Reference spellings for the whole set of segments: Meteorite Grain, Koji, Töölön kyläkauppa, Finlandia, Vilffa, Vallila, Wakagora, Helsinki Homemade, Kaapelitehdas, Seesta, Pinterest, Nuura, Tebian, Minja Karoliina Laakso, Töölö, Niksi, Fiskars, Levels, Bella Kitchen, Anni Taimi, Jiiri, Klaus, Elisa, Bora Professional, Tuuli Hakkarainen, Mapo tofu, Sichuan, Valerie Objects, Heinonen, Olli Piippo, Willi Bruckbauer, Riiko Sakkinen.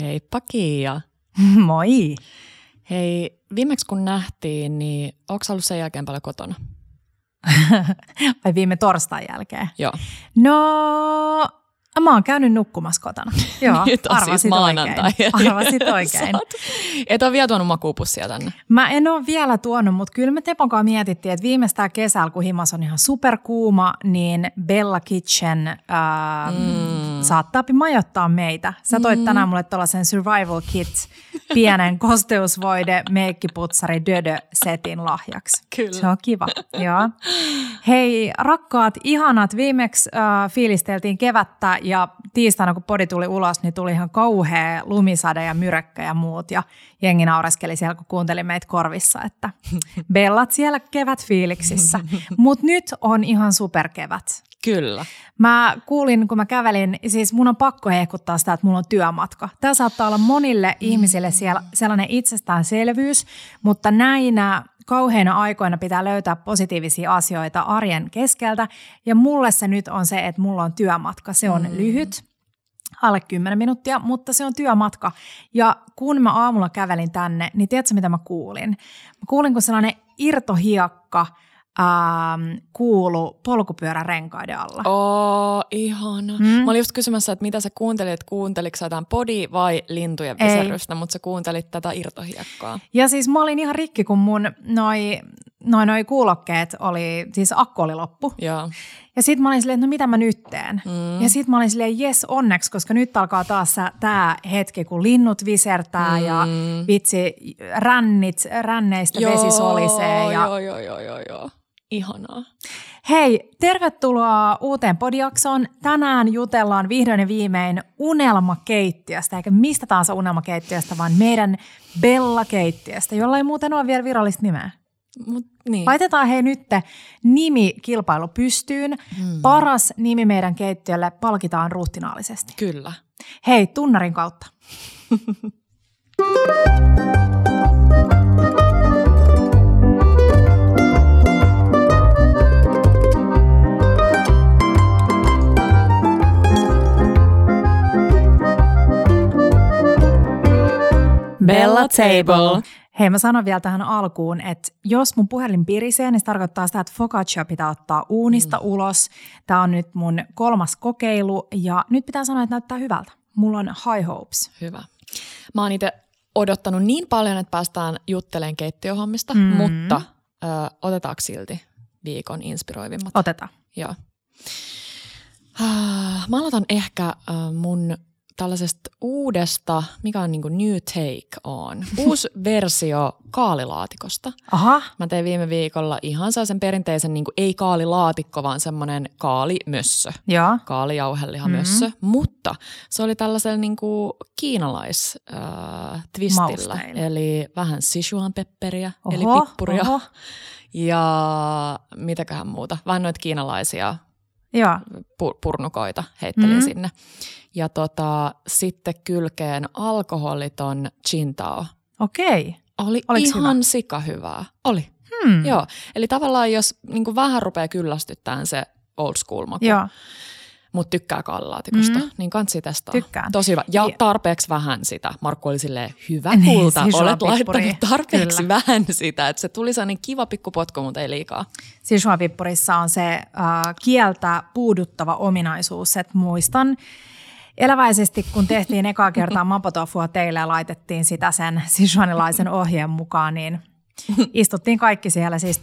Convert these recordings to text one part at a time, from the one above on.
Heippa Kiia. Moi. Hei, viimeksi kun nähtiin, niin ootko sä ollut sen jälkeen paljon kotona? Vai viime torstain jälkeen? Joo. No, mä oon käynyt nukkumassa kotona. Joo, nyt on arvasit siis maanantai. Oikein. Arvasit oikein. Et ole vielä tuonut makuupussia tänne? Mä en ole vielä tuonut, mutta kyllä me Teponkaan mietittiin, että viimeistään kesällä, kun himas on ihan superkuuma, niin Bella Kitchen saattaa majoittaa meitä. Sä toit tänään mulle tuollaisen survival kit, pienen kosteusvoide, meikkiputsari, dödö-setin lahjaksi. Kyllä. Se on kiva. Joo. Hei rakkaat, ihanat, viimeksi fiilisteltiin kevättä ja tiistaina kun podi tuli ulos, niin tuli ihan kauhea lumisade ja myräkkä ja muut ja jengi naureskeli siellä, kun kuunteli meitä korvissa, että bellat siellä kevätfiiliksissä. Mutta nyt on ihan superkevät. Kyllä. Mä kuulin, kun mä kävelin, siis mun on pakko hehkuttaa sitä, että mulla on työmatka. Tämä saattaa olla monille ihmisille siellä sellainen itsestäänselvyys, mutta näinä kauheina aikoina pitää löytää positiivisia asioita arjen keskeltä. Ja mulle se nyt on se, että mulla on työmatka. Se on lyhyt, alle 10 minuuttia, mutta se on työmatka. Ja kun mä aamulla kävelin tänne, niin tiedätkö mitä mä kuulin? Mä kuulin, kun sellainen irtohiekka kuulu polkupyörärenkaiden alla. Oo, ihana. Mä olin just kysymässä, että mitä sä kuuntelit, kuunteliko sä jotain podi vai lintujen viserrystä, mutta sä kuuntelit tätä irtohiekkaa. Ja siis mä olin ihan rikki, kun mun noi kuulokkeet oli, siis akku oli loppu. Joo. Ja sit mä olin silleen, että no mitä mä nyt teen? Ja sit mä olin silleen, jes onneksi, koska nyt alkaa taas tää hetki, kun linnut visertää ja vitsi, ränneistä vesi solisee. Ja Joo. Ihanaa. Hei, tervetuloa uuteen podiaksoon. Tänään jutellaan vihdoin ja viimein unelmakeittiöstä, eikä mistä tahansa unelmakeittiöstä, vaan meidän Bella-keittiöstä, jolla ei muuten ole vielä virallista nimeä. Niin. Laitetaan hei nyt nimikilpailu pystyyn. Paras nimi meidän keittiölle palkitaan ruhtinaallisesti. Kyllä. Hei, tunnarin kautta. Bella Table. Hei, mä sanon vielä tähän alkuun, että jos mun puhelin pirisee, niin se tarkoittaa sitä, että focaccia pitää ottaa uunista ulos. Tää on nyt mun 3. kokeilu ja nyt pitää sanoa, että näyttää hyvältä. Mulla on high hopes. Hyvä. Mä oon itse odottanut niin paljon, että päästään juttelemaan keittiöhommista, mutta otetaanko silti viikon inspiroivimmat? Otetaan. Joo. Mä aloitan ehkä mun tällaisesta uudesta, mikä on niin kuin new take on, uusi versio kaalilaatikosta. Aha. Mä tein viime viikolla ihan sellaisen perinteisen, niin kuin ei kaalilaatikko, vaan semmoinen kaalimössö. Joo. Kaalijauhelihamössö, mutta se oli tällaisella niin kuin kiinalais-twistillä. Eli vähän Sichuan pepperiä, eli pippuria. Oho. Ja mitäköhän muuta, vähän noita kiinalaisia. Joo. Purnukoita heittelin sinne. Ja sitten kylkeen alkoholiton Chintao. Okei. Oliko ihan hyvä? Sika hyvää. Oli. Joo. Eli tavallaan jos niin vähän rupeaa kyllästyttämään se old school maku, mutta tykkää kaalilaatikosta, niin kansi testaa. Tykkään. Tosi hyvä. Ja tarpeeksi vähän sitä. Markku oli silleen, hyvä kulta, siis olet laittanut tarpeeksi vähän sitä. Että se tuli sellainen kiva pikkupotku, mutta ei liikaa. Sichuan pippurissa on se kieltä puuduttava ominaisuus, että muistan eläväisesti, kun tehtiin ekaa kertaa mapo tofua teille ja laitettiin sitä sen sichuanilaisen ohjeen mukaan, niin istuttiin kaikki siellä siis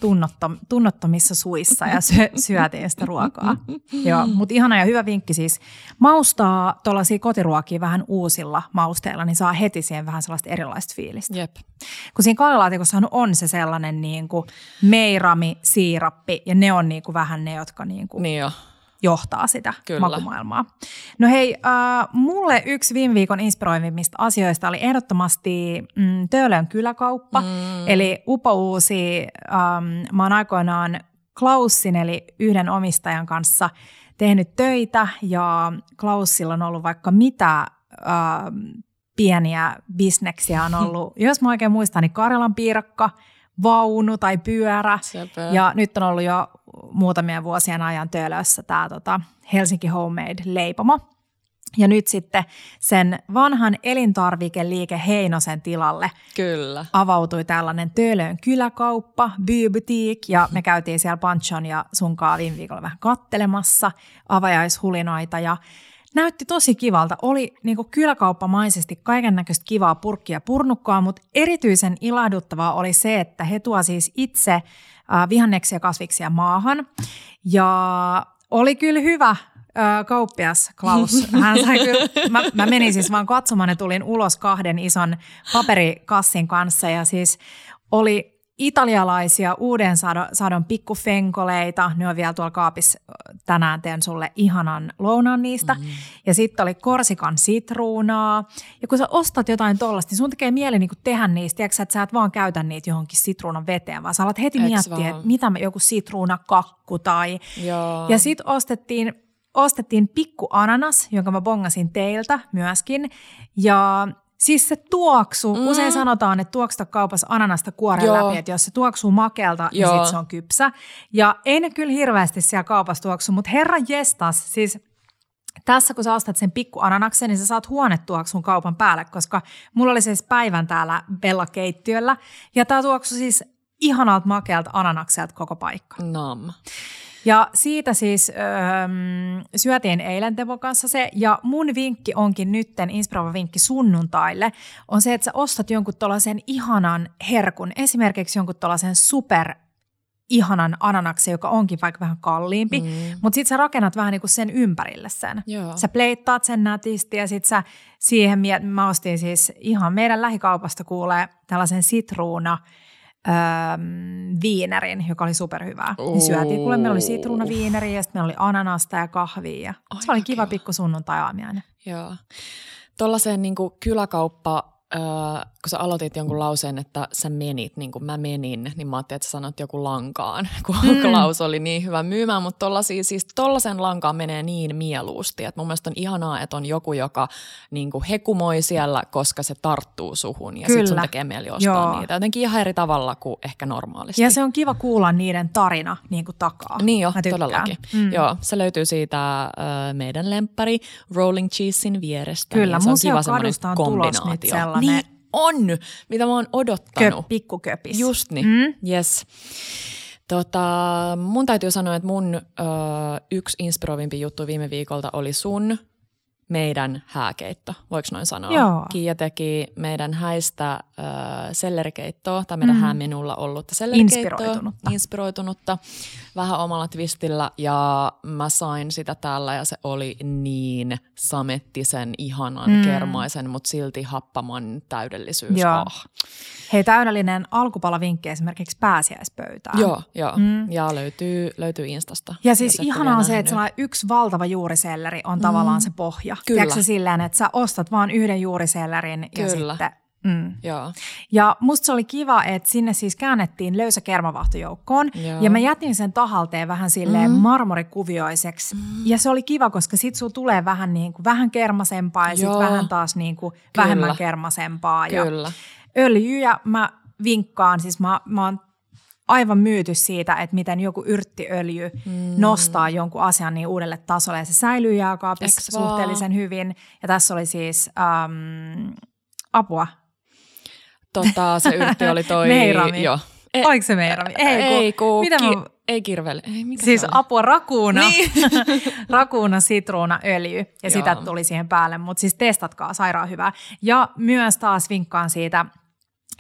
tunnottomissa suissa ja syötiin sitä ruokaa. Joo, mutta ihana ja hyvä vinkki siis. Maustaa tuollaisia kotiruokia vähän uusilla mausteilla, niin saa heti siihen vähän sellaista erilaista fiilistä. Jep. Kun siinä kaalilaatikossa on se sellainen niin kuin meirami, siirappi ja ne on niin kuin vähän ne, jotka niin kuin johtaa sitä makumaailmaa. No hei, mulle yksi viime viikon inspiroivimmista asioista oli ehdottomasti Töölön kyläkauppa. Eli upouusi, mä oon aikoinaan Klausin eli yhden omistajan kanssa tehnyt töitä ja Klausilla on ollut vaikka mitä pieniä bisneksiä on ollut. Jos mä oikein muistan, niin Karjalan piirakka, vaunu tai pyörä. Sepä. Ja nyt on ollut jo muutamien vuosien ajan Töölössä tämä Helsinki Homemade leipomo. Ja nyt sitten sen vanhan elintarvikeliike Heinosen tilalle kyllä avautui tällainen Töölön kyläkauppa, bybutik, ja me käytiin siellä Panchon ja sunkaan viime viikolla vähän kattelemassa avajaishulinoita ja näytti tosi kivalta. Oli niinku kyläkauppamaisesti kaiken näköistä kivaa purkkia purnukkaa, mutta erityisen ilahduttavaa oli se, että he tuo siis itse vihanneksia ja kasviksia maahan ja oli kyllä hyvä kauppias Klaus. Hän sai kyllä, mä menin siis vaan katsomaan ja tulin ulos kahden ison paperikassin kanssa ja siis oli italialaisia uuden sadon pikkufenkoleita. Ne on vielä tuolla kaapissa. Tänään teen sulle ihanan lounan niistä. Mm-hmm. Ja sitten oli Korsikan sitruunaa. Ja kun sä ostat jotain tollaista, niin sun tekee mieli niinku tehdä niistä. Tiedätkö, että sä et vaan käytä niitä johonkin sitruunan veteen, vaan sä alat heti miettiä, että mitä joku sitruunakakku tai... Joo. Ja sitten ostettiin pikku ananas, jonka mä bongasin teiltä myöskin. Ja siis se tuoksu, usein sanotaan, että tuoksuta kaupassa ananasta kuoren läpi, että jos se tuoksuu makealta, niin sit se on kypsä. Ja ei ne kyllä hirveästi siellä kaupassa tuoksu, mutta herra jestas, siis tässä kun sä ostat sen pikku ananaksen, niin sä saat huonetuoksun kaupan päälle, koska mulla oli siis päivän täällä Bella keittiöllä, ja tää tuoksu siis ihanalta makealta ananakselta koko paikka. Nam. Ja siitä siis syötiin eilen Tevon kanssa se, ja mun vinkki onkin nytten, inspiroiva vinkki sunnuntaille, on se, että sä ostat jonkun tuollaisen ihanan herkun, esimerkiksi jonkun tuollaisen super ihanan ananaksen, joka onkin vaikka vähän kalliimpi, mutta sit sä rakennat vähän niin kuin sen ympärille sen. Joo. Sä pleittaat sen nätisti ja sit sä siihen, mä ostin siis ihan meidän lähikaupasta kuulee tällaisen sitruuna, viinerin, joka oli superhyvää. Niin syötiin, kuule meillä oli sitruunaviineri ja sitten meillä oli ananasta ja kahvia. Ja se oli kiva pikku sunnuntai-aamiainen. Joo. Tuollaiseen niin kuin kyläkauppa, kun sä aloitit jonkun lauseen, että sä menit, niin kuin mä menin, niin mä ajattelin, että sä sanot joku lankaan, kun Klaus oli niin hyvä myymään, mutta tollaiseen lankaan menee niin mieluusti, että mun mielestä on ihanaa, että on joku, joka niin kuin hekumoi siellä, koska se tarttuu suhun ja sitten sun tekee mieli ostaa niitä. Jotenkin ihan eri tavalla kuin ehkä normaalisti. Ja se on kiva kuulla niiden tarina niin kuin takaa. Niin jo, todellakin. Joo, se löytyy siitä meidän lemppäri Rolling Cheesein vierestä. Kyllä, niin mun se on kadusta tulos nyt sellainen. Niin on, mitä mä oon odottanut. Pikkuköpis. Just niin, yes. Mun täytyy sanoa, että mun yksi inspiroivimpi juttu viime viikolta oli sun meidän hääkeitto. Voiko noin sanoa? Joo. Kiia teki meidän häistä sellerikeittoa, tai meidän häämenulla ollutta sellerikeittoa. Inspiroitunutta. Vähän omalla twistillä, ja mä sain sitä täällä, ja se oli niin samettisen, ihanan, kermaisen, mutta silti happaman täydellisyys. Joo. Hei, täydellinen alkupalavinkki esimerkiksi pääsiäispöytään. Joo. Ja löytyy Instasta. Ja siis ihanaa on se, että yksi valtava juuriselleri on tavallaan se pohja. Kyllä. Tiedätkö silleen, että sä ostat vaan yhden juurisellerin ja sitten... Joo. Ja musta se oli kiva, että sinne siis käännettiin löysä kermavahtojoukkoon. Joo. Ja mä jätin sen tahalteen vähän silleen marmorikuvioiseksi. Ja se oli kiva, koska sit sun tulee vähän, niin kuin, vähän kermasempaa ja sit vähän taas niin kuin vähemmän kermasempaa. Kyllä. Ja öljyjä mä vinkkaan, siis mä oon aivan myyty siitä, että miten joku yrttiöljy nostaa jonkun asian niin uudelle tasolle. Ja se säilyy jääkaapissa suhteellisen hyvin. Ja tässä oli siis... apua. Se yrtti oli toi... Meirami. Joo. Oliko se meirami? Ei kirvele. Siis apua, rakuuna. Niin. Rakuuna, sitruunaöljy. Ja sitä tuli siihen päälle. Mutta siis testatkaa, sairaan hyvää. Ja myös taas vinkkaan siitä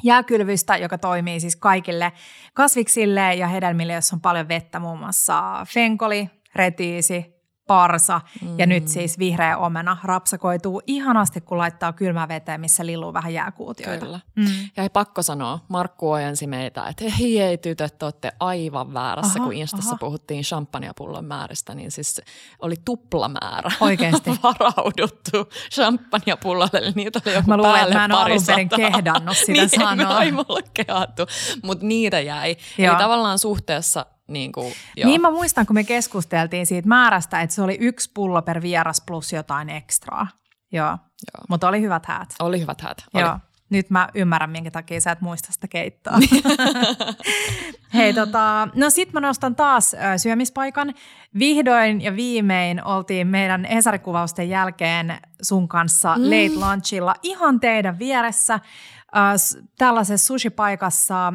jääkylvystä, joka toimii siis kaikille kasviksille ja hedelmille, jossa on paljon vettä. Muun muassa fenkoli, retiisi, parsa ja nyt siis vihreä omena rapsakoituu ihanasti, kun laittaa kylmää veteen, missä lilluu vähän jääkuutioita. Kyllä. Ja ei pakko sanoa, Markku ojensi meitä, että ei tytöt, olette aivan väärässä, kun Instassa puhuttiin champagnepullon määristä, niin siis oli tuplamäärä. Oikeasti. Varauduttu champagnepullalle, eli niitä oli joku päälle parisataa. Mä luulen, että mä en alun perin kehdannut sitä niin, sanoa. Niin, ei mulla kehattu, mutta niitä jäi. Joo. Eli tavallaan suhteessa... Niin mä muistan, kun me keskusteltiin siitä määrästä, että se oli 1 pullo per vieras plus jotain ekstraa. Joo. Mutta oli hyvät häät. Oli. Nyt mä ymmärrän, minkä takia sä et muista sitä keittoa. Hei, no sit mä nostan taas syömispaikan. Vihdoin ja viimein oltiin meidän Hesarikuvausten jälkeen sun kanssa late lunchilla ihan teidän vieressä. Tällaisessa sushi-paikassa,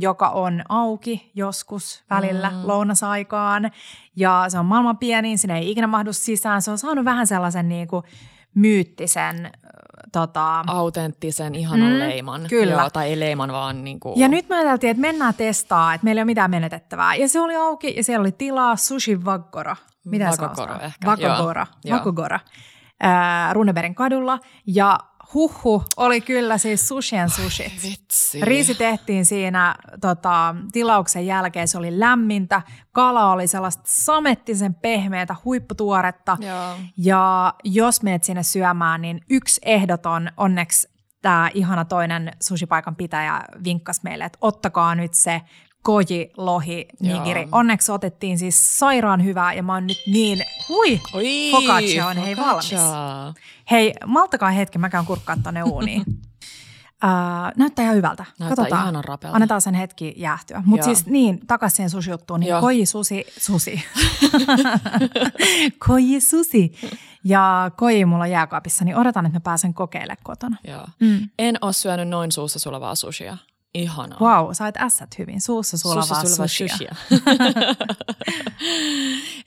joka on auki joskus välillä lounasaikaan. Ja se on maailman pienin, sinne ei ikinä mahdu sisään. Se on saanut vähän sellaisen niinku myyttisen... autenttisen, ihanan leiman. Kyllä. Joo, tai ei leiman, vaan niinku... Ja nyt me ajateltiin, että mennään testaa, että meillä ei ole mitään menetettävää. Ja se oli auki ja siellä oli tilaa sushi Wakagora. Mitä se on? Wakagora ehkä. Wakagora. Runebergin kadulla. Ja oli kyllä siis sushien sushi. Ai vitsi. Riisi tehtiin siinä tilauksen jälkeen, se oli lämmintä, kala oli sellaista samettisen pehmeätä, huipputuoretta. Joo. Ja jos menet sinne syömään, niin yksi ehdoton, onneksi tämä ihana toinen sushipaikan pitäjä vinkkasi meille, että ottakaa nyt se koji, lohi, nigiri. Joo. Onneksi otettiin siis sairaan hyvää ja mä oon nyt niin... focaccia on hei valmis. Hei, malttakaa hetki, mä käyn kurkkaa tonne uuniin. Näyttää ihan hyvältä. Näyttää ihanan rapealta. Annetaan sen hetki jäähtyä. Mutta siis niin, takaisin siihen sushi-juttuun, niin koji, susi. Koji, susi. Ja koji mulla on jääkaapissa, niin odotan, että mä pääsen kokeilemaan kotona. Joo. En oo syönyt noin suussa sulavaa sushia. Ihanaa. Vau, wow, sait ässät hyvin. Suussa sulavaa sushia.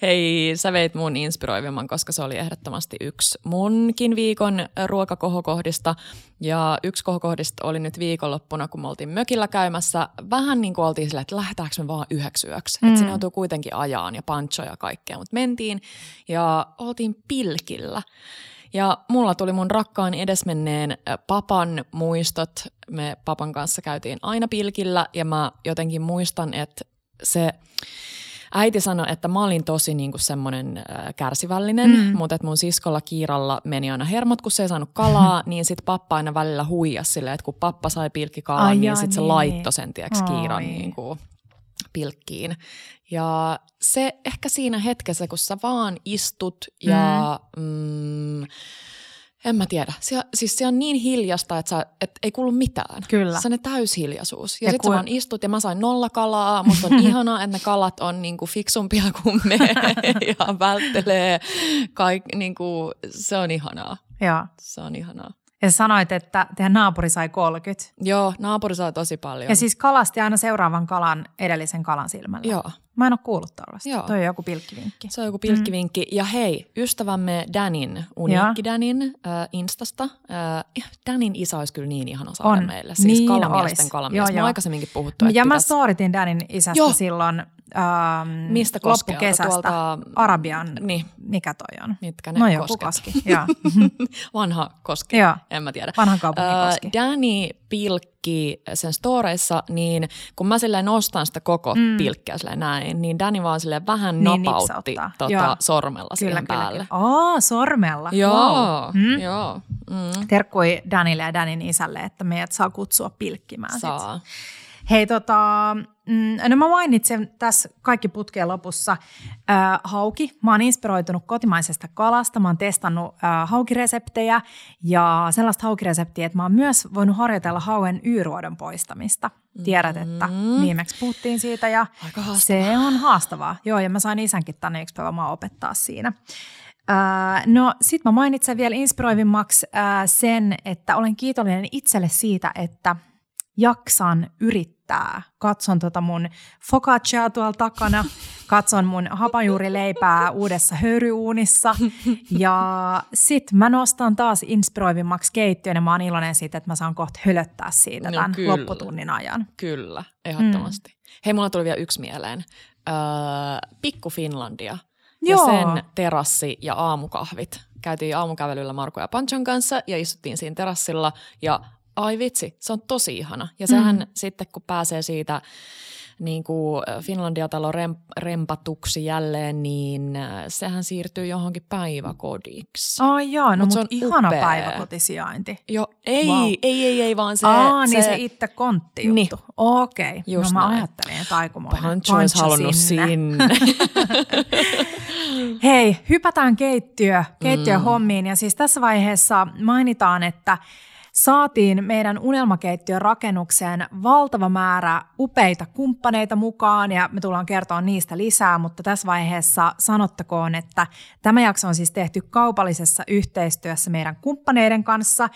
Hei, sä veit mun inspiroivimman, koska se oli ehdottomasti yksi munkin viikon ruokakohokohdista. Ja yksi kohokohdista oli nyt viikonloppuna, kun me oltiin mökillä käymässä. Vähän niin kuin oltiin silleen, että lähdetäänkö me vaan yhdeksi yöksi. Että sinne joutuu kuitenkin ajaan ja panchoja ja kaikkea. Mutta mentiin ja oltiin pilkillä. Ja mulla tuli mun rakkaan edesmenneen papan muistot. Me papan kanssa käytiin aina pilkillä ja mä jotenkin muistan, että se äiti sanoi, että mä olin tosi niinku semmoinen kärsivällinen, mutta että mun siskolla Kiiralla meni aina hermot, kun se ei saanut kalaa, niin sit pappa aina välillä huijasi silleen, että kun pappa sai pilkkikalan, niin sit se laittoi sen tieks Kiiran niinku pilkkiin. Ja se ehkä siinä hetkessä, kun sä vaan istut ja en mä tiedä. Siis se on niin hiljasta, että ei kuulu mitään. Kyllä. Se on täyshiljaisuus. Ja sit sä vaan istut ja mä sain 0 kalaa. Musta on ihanaa, että ne kalat on niinku fiksumpia kuin me ja välttelee kaikki. Niinku, se on ihanaa. Joo. Se on ihanaa. Ja sanoit, että teidän naapuri sai 30. Joo, naapuri sai tosi paljon. Ja siis kalasti aina seuraavan kalan edellisen kalan silmällä. Joo. Mä en ole kuullut tällaista. Toi on joku pilkkivinkki. Se on joku pilkkivinkki. Ja hei, ystävämme Danin, uniikki Danin Instasta. Danin isä olisi kyllä niin ihana saada meille. Siis niin kalamiesten kalamies. Mä aikaisemminkin puhuttu. Ja mä sooritin Danin isästä silloin mistä loppukesästä. Tuolta... Arabian, niin. Mikä toi on? Mitkä ne kosket? Vanha koski, en mä tiedä. Vanhan kaupungin koski. Dani pilkki sen storeissa, niin kun mä silleen nostan sitä koko pilkkiä silleen näin, niin Dani vaan silleen vähän niin napautti sormella siihen päälle. Kyllä. Sormella? Joo. Wow. Joo. Terkkui Danille ja Danin isälle, että meidät saa kutsua pilkkimään. Saa. Sit. Hei, no mä mainitsen tässä kaikki putkeen lopussa hauki. Mä oon inspiroitunut kotimaisesta kalasta. Mä oon testannut haukireseptejä ja sellaista haukireseptiä, että mä oon myös voinut harjoitella hauen y-ruodon poistamista. Tiedät, että viimeksi puhuttiin siitä ja se on haastavaa. Joo, ja mä sain isänkin tänne yksi päivä mä opettaa siinä. No sit mä mainitsen vielä inspiroivimmaksi sen, että olen kiitollinen itselle siitä, että jaksan yrittää. Katson mun focacciaa tuolla takana, katson mun hapanjuurileipää uudessa höyryuunissa ja sit mä nostan taas inspiroivimmaksi keittiön ja mä oon iloinen siitä, että mä saan kohta hölöttää siitä tämän lopputunnin ajan. Kyllä, ehdottomasti. Hei, mulla tuli vielä yksi mieleen. Pikku Finlandia ja sen terassi ja aamukahvit. Käytiin aamukävelyllä Marko ja Panchon kanssa ja istuttiin siinä terassilla ja ai vitsi, se on tosi ihana. Ja sehän sitten, kun pääsee siitä niin kuin Finlandia-talon rempatuksi jälleen, niin sehän siirtyy johonkin päiväkodiksi. Ai joo, no mutta ihana upea päiväkotisijainti. Joo, ei, vaan se... niin se itse konttijuttu. Niin. Okei, no mä ajattelin, että aikumoinen Pancho olisi halunnut sinne. Hei, hypätään keittiöhommiin ja siis tässä vaiheessa mainitaan, että saatiin meidän unelmakeittiön rakennukseen valtava määrä upeita kumppaneita mukaan ja me tullaan kertoa niistä lisää, mutta tässä vaiheessa sanottakoon, että tämä jakso on siis tehty kaupallisessa yhteistyössä meidän kumppaneiden kanssa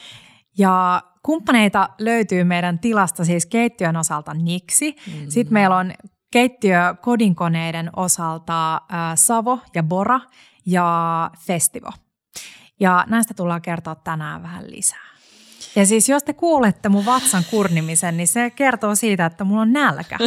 ja kumppaneita löytyy meidän tilasta siis keittiön osalta Niksi. Sitten meillä on keittiö kodinkoneiden osalta Savo ja Bora ja Festivo. Ja näistä tullaan kertoa tänään vähän lisää. Ja siis jos te kuulette mun vatsan kurnimisen, niin se kertoo siitä, että mulla on nälkä.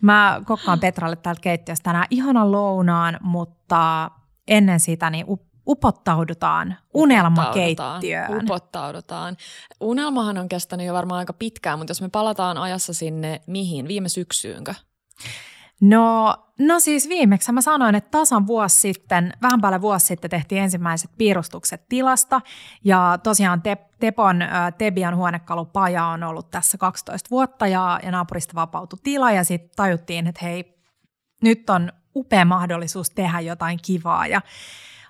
Mä kokkaan Petralle täältä keittiöstä tänään ihanan lounaan, mutta ennen sitä niin upottaudutaan unelmakeittiöön. Upottaudutaan. Unelmahan on kestänyt jo varmaan aika pitkään, mutta jos me palataan ajassa sinne mihin? Viime syksyynkö? No siis viimeksi mä sanoin, että tasan vuosi sitten, vähän päälle vuosi sitten tehtiin ensimmäiset piirustukset tilasta ja tosiaan Tepon Tebian huonekalupaja on ollut tässä 12 vuotta ja naapurista vapautui tila ja sitten tajuttiin, että hei, nyt on upea mahdollisuus tehdä jotain kivaa ja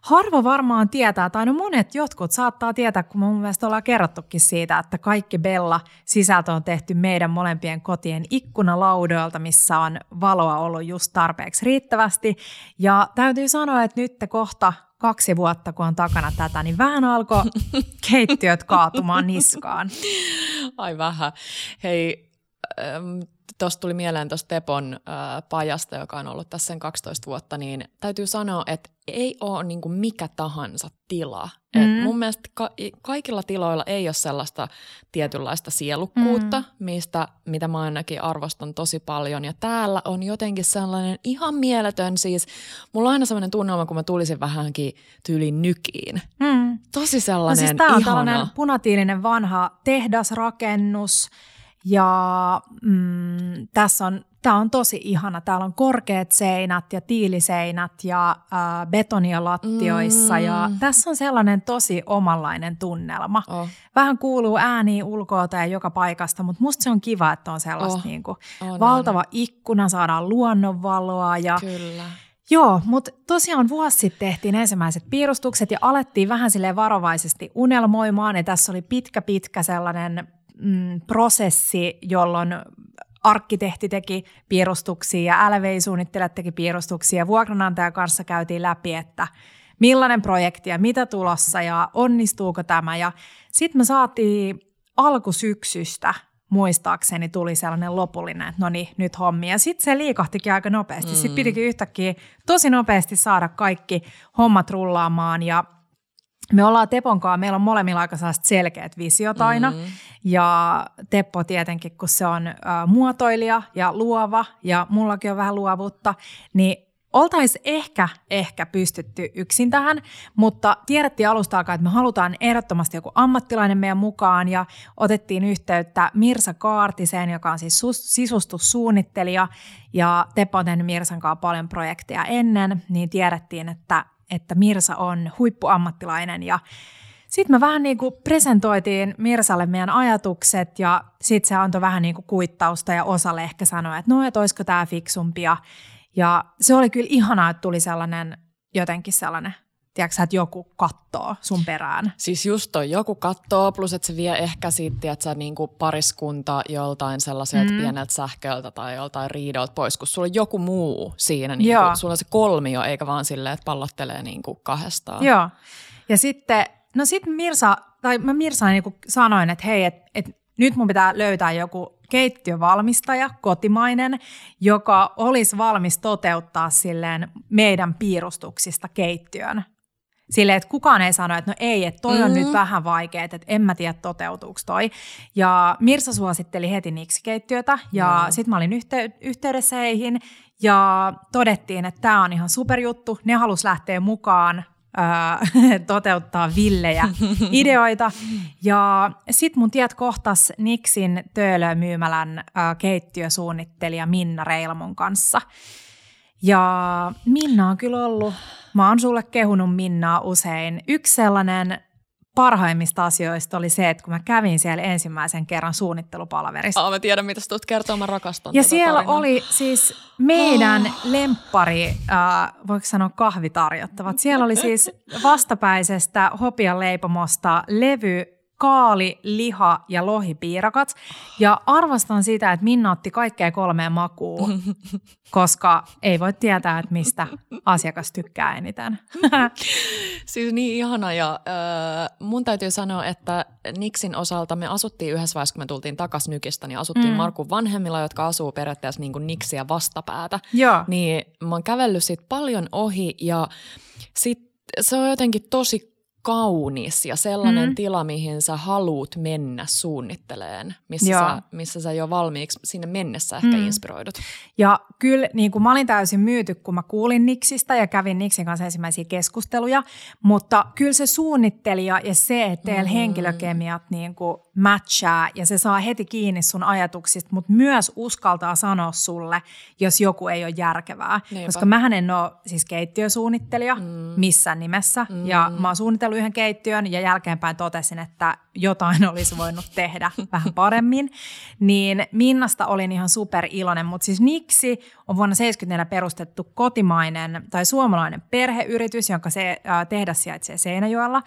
harvo varmaan tietää, tai no monet jotkut saattaa tietää, kun mun mielestä ollaan kerrottukin siitä, että kaikki Bella-sisältö on tehty meidän molempien kotien ikkunalaudoilta, missä on valoa ollut just tarpeeksi riittävästi. Ja täytyy sanoa, että nyt kohta 2 vuotta, kun on takana tätä, niin vähän alkoi keittiöt kaatumaan niskaan. Ai vähän. Hei, tuosta tuli mieleen tuosta Tepon pajasta, joka on ollut tässä sen 12 vuotta, niin täytyy sanoa, että ei ole niin kuin mikä tahansa tila. Et mun mielestä kaikilla tiloilla ei ole sellaista tietynlaista sielukkuutta, mitä mä ainakin arvostan tosi paljon. Ja täällä on jotenkin sellainen ihan mieletön, siis mulla on aina sellainen tunnelma, kun mä tulisin vähänkin tyylin nykiin. Tosi sellainen ihana. No siis tää on tällainen punatiilinen vanha tehdasrakennus. Ja tämä on tosi ihana. Täällä on korkeat seinät ja tiiliseinät ja betonia lattioissa. Ja tässä on sellainen tosi omanlainen tunnelma. Oh. Vähän kuuluu ääniä ulkoilta ja joka paikasta, mutta musta se on kiva, että on sellaista valtava ikkuna, saadaan luonnonvaloa ja... Kyllä. Joo, mutta tosiaan vuosi sitten tehtiin ensimmäiset piirustukset ja alettiin vähän silleen varovaisesti unelmoimaan. Ja tässä oli pitkä sellainen... prosessi, jolloin arkkitehti teki piirustuksia ja LV-suunnittelijat teki piirustuksia ja vuokranantajan kanssa käytiin läpi, että millainen projekti ja mitä tulossa ja onnistuuko tämä. Ja sitten me saatiin alkusyksystä, muistaakseni tuli sellainen lopullinen, että no niin, nyt hommi. Ja sitten se liikahtikin aika nopeasti. Sitten pitikin yhtäkkiä tosi nopeasti saada kaikki hommat rullaamaan ja me ollaan Teponkaan, meillä on molemmilla aika sellaiset selkeät visiot aina ja Teppo tietenkin, kun se on muotoilija ja luova ja mullakin on vähän luovuutta, niin oltaisiin ehkä pystytty yksin tähän, mutta tiedettiin alusta alkaen, että me halutaan ehdottomasti joku ammattilainen meidän mukaan ja otettiin yhteyttä Mirsa Kaartiseen, joka on siis sisustussuunnittelija ja Teppo on tehnyt Mirsan kanssa paljon projekteja ennen, niin tiedettiin, että Mirsa on huippuammattilainen ja sitten me vähän niin kuin presentoitiin Mirsalle meidän ajatukset ja sitten se antoi vähän niin kuin kuittausta ja osalle ehkä sanoi, että no, että olisiko tämä fiksumpia ja se oli kyllä ihanaa, että tuli sellainen jotenkin sellainen, tiedätkö, että joku kattoo sun perään. Siis just toi joku kattoo, plus että se vie ehkä siitä, että sä niinku pariskunta joltain sellaiselta pieneltä sähköltä tai joltain riidolta pois, kun sulla on joku muu siinä. Niinku, sulla on se kolmio, eikä vaan silleen, että pallottelee niinku kahdestaan. Joo. Ja sitten, no sitten Mirsa, tai mä Mirsalle niinku sanoin, että hei, et nyt mun pitää löytää joku keittiövalmistaja, kotimainen, joka olisi valmis toteuttaa silleen meidän piirustuksista keittiön. Silleen, että kukaan ei sano, että no ei, että toi on nyt vähän vaikea, että en mä tiedä toteutuuko toi. Ja Mirsa suositteli heti Niksi-keittiötä ja sit mä olin yhteydessä heihin ja todettiin, että tää on ihan superjuttu. Ne halusi lähteä mukaan toteuttaa villejä ideoita. Ja sit mun tiet kohtas Niksin Töölön myymälän keittiösuunnittelija Minna Reilamon kanssa. Ja Minna on kyllä ollut, mä oon sulle kehunut Minnaa usein, yksi sellainen parhaimmista asioista oli se, että kun mä kävin siellä ensimmäisen kerran suunnittelupalaverissa. Mä tiedän, mitä sä tulet kertoa, mä rakastan ja siellä tarinaa. Oli siis meidän lemppari, voiko sanoa kahvitarjottavat. Siellä oli siis vastapäisestä Hopian leipomosta levy, kaali, liha ja lohipiirakat. Ja arvostan sitä, että Minna otti kaikkea kolmeen makuun, koska ei voi tietää, että mistä asiakas tykkää eniten. Siis niin ihana. Ja mun täytyy sanoa, että Niksin osalta me asuttiin yhdessä vaiheessa, kun me tultiin takas Nykistä, niin asuttiin Markun vanhemmilla, jotka asuu periaatteessa niin kuin Niksiä vastapäätä. Joo. Niin mä oon kävellyt siitä paljon ohi ja sit se on jotenkin tosi kaunis ja sellainen tila, mihin sä haluut mennä suunnitteleen, missä sä jo valmiiksi sinne mennessä ehkä inspiroidut. Ja kyllä niin kuin mä olin täysin myyty, kun mä kuulin Niksistä ja kävin Niksin kanssa ensimmäisiä keskusteluja, mutta kyllä se suunnittelija ja se, että teillä henkilökemiat niin kuin matchaa ja se saa heti kiinni sun ajatuksista, mutta myös uskaltaa sanoa sulle, jos joku ei ole järkevää. Niinpä. Koska mähän en ole siis keittiösuunnittelija missään nimessä ja mä oon suunnitellut yhden keittiön ja jälkeenpäin totesin, että jotain olisi voinut tehdä vähän paremmin. Niin Minnasta olin ihan superiloinen, mutta siis Niksi on vuonna 1974 perustettu kotimainen tai suomalainen perheyritys, jonka se tehdas sijaitsee Seinäjoella.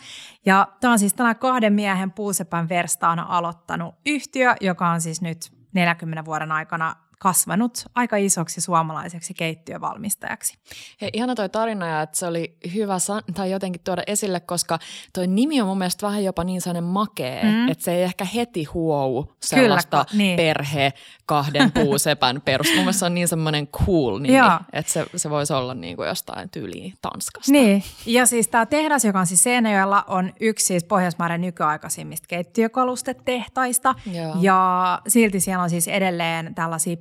Ja tämä on siis tällainen 2 miehen puusepän verstaana aloittanut yhtiö, joka on siis nyt 40 vuoden aikana kasvanut aika isoksi suomalaiseksi keittiövalmistajaksi. Hei, ihana toi tarina ja että se oli hyvä tai jotenkin tuoda esille, koska toi nimi on mun mielestä vähän jopa niin sellainen makee, että se ei ehkä heti huou sellaista niin. Perhe kahden puusepän perus. Mun mielestä se on niin semmoinen cool nimi, että se voisi olla niin kuin jostain tyyliin Tanskasta. Niin, ja siis tää tehdas, joka on siis Seinäjoella, on yksi siis Pohjoismaiden nykyaikaisimmista keittiökalustetehtaista ja silti siellä on siis edelleen tällaisia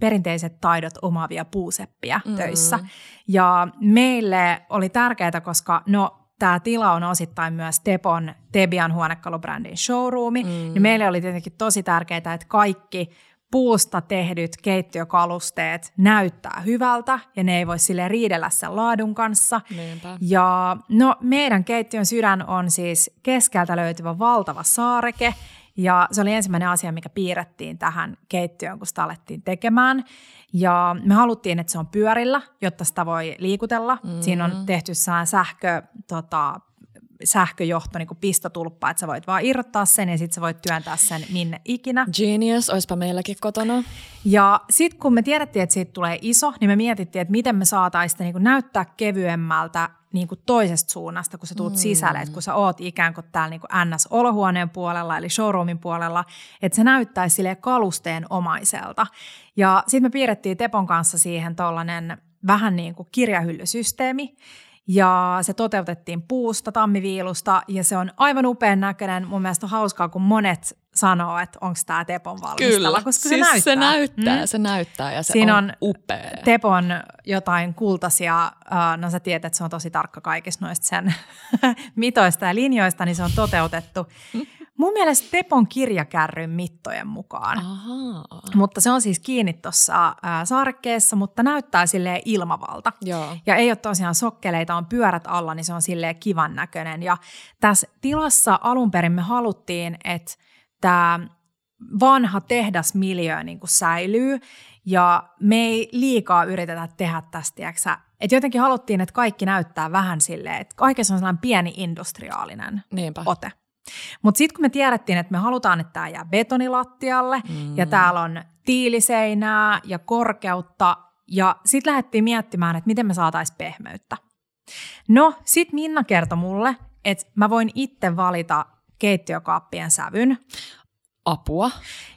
perinteiset taidot omaavia puuseppiä töissä. Ja meille oli tärkeää, koska tämä tila on osittain myös Tepon Tebian huonekalubrändin showroomi, niin meille oli tietenkin tosi tärkeää, että kaikki puusta tehdyt keittiökalusteet näyttää hyvältä ja ne ei voi silleen riidellä sen laadun kanssa. Niinpä. Ja meidän keittiön sydän on siis keskeltä löytyvä valtava saareke, ja se oli ensimmäinen asia, mikä piirrettiin tähän keittiöön, kun sitä alettiin tekemään. Ja me haluttiin, että se on pyörillä, jotta sitä voi liikutella. Siinä on tehty sellainen sähköjohto, niin kuin pistotulppa, että sä voit vaan irrottaa sen ja sit sä voit työntää sen minne ikinä. Genius, oispa meilläkin kotona. Ja sit kun me tiedettiin, että siitä tulee iso, niin me mietittiin, että miten me saataisiin sitä niin kuin näyttää kevyemmältä niin kuin toisesta suunnasta, kun sä tuut sisälle, että kun sä oot ikään kuin täällä niin kuin NS-olohuoneen puolella, eli showroomin puolella, että se näyttäisi silleen kalusteenomaiselta. Ja sit me piirrettiin Tepon kanssa siihen tollanen vähän niin kuin kirjahyllysysteemi, ja se toteutettiin puusta, tammiviilusta ja se on aivan upean näköinen. Mun mielestä on hauskaa, kun monet sanoo, että onko tämä Tepon valmistella, koska siis se näyttää ja se siinä on upea. Tepon jotain kultaisia, no sä tiedät, että se on tosi tarkka kaikista noista sen mitoista ja linjoista, niin se on toteutettu. Mun mielestä Tepon kirjakärryn mittojen mukaan, mutta se on siis kiinni tuossa saarekkeessa, mutta näyttää silleen ilmavalta. Joo. Ja ei ole tosiaan sokkeleita, on pyörät alla, niin se on silleen kivan näköinen. Ja tässä tilassa alun perin me haluttiin, että tämä vanha tehdasmiljö niin kuin säilyy ja me ei liikaa yritetä tehdä tästä, tiedätkö? Että jotenkin haluttiin, että kaikki näyttää vähän silleen, että kaikessa on sellainen pieni industriaalinen ote. Mutta sitten kun me tiedettiin, että me halutaan, että tämä jää betonilattialle ja täällä on tiiliseinää ja korkeutta ja sitten lähdettiin miettimään, että miten me saataisiin pehmeyttä. No sitten Minna kertoi mulle, että mä voin itse valita keittiökaappien sävyn. Apua.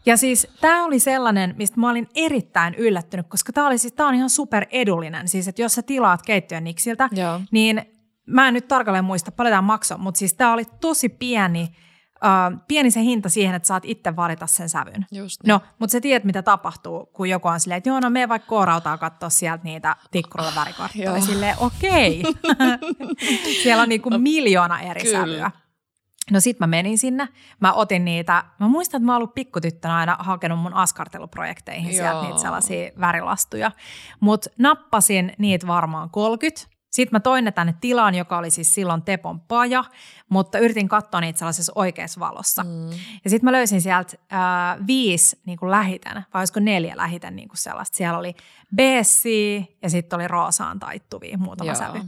Ja siis tämä oli sellainen, mistä mä olin erittäin yllättynyt, koska tämä siis, on ihan super edullinen. Siis että jos sä tilaat keittiön Niksiltä, niin mä en nyt tarkalleen muista, paljon tämä maksoi, mutta siis tämä oli tosi pieni se hinta siihen, että saat itse valita sen sävyn. Niin. No, mutta sä tiedät, mitä tapahtuu, kun joku on silleen, että joo, no mene vaikka koorautaan katsoa sieltä niitä tikkurolla värikarttoja. Silleen, okei. Siellä on niin kuin miljoona eri sävyä. No sit mä menin sinne, mä otin niitä, mä muistan, että mä oon ollut pikkutyttönä aina hakenut mun askarteluprojekteihin sieltä niitä sellaisia värilastuja, mut nappasin niitä varmaan 30 Sitten mä toin ne tänne tilaan, joka oli siis silloin Tepon paja, mutta yritin katsoa niitä sellaisessa oikeassa valossa. Mm. Ja sitten mä löysin sieltä 5 niin kuin lähiten, vai olisiko 4 lähiten niin kuin sellaista. Siellä oli beessiä ja sitten oli roosaan taittuvia muutama sävy.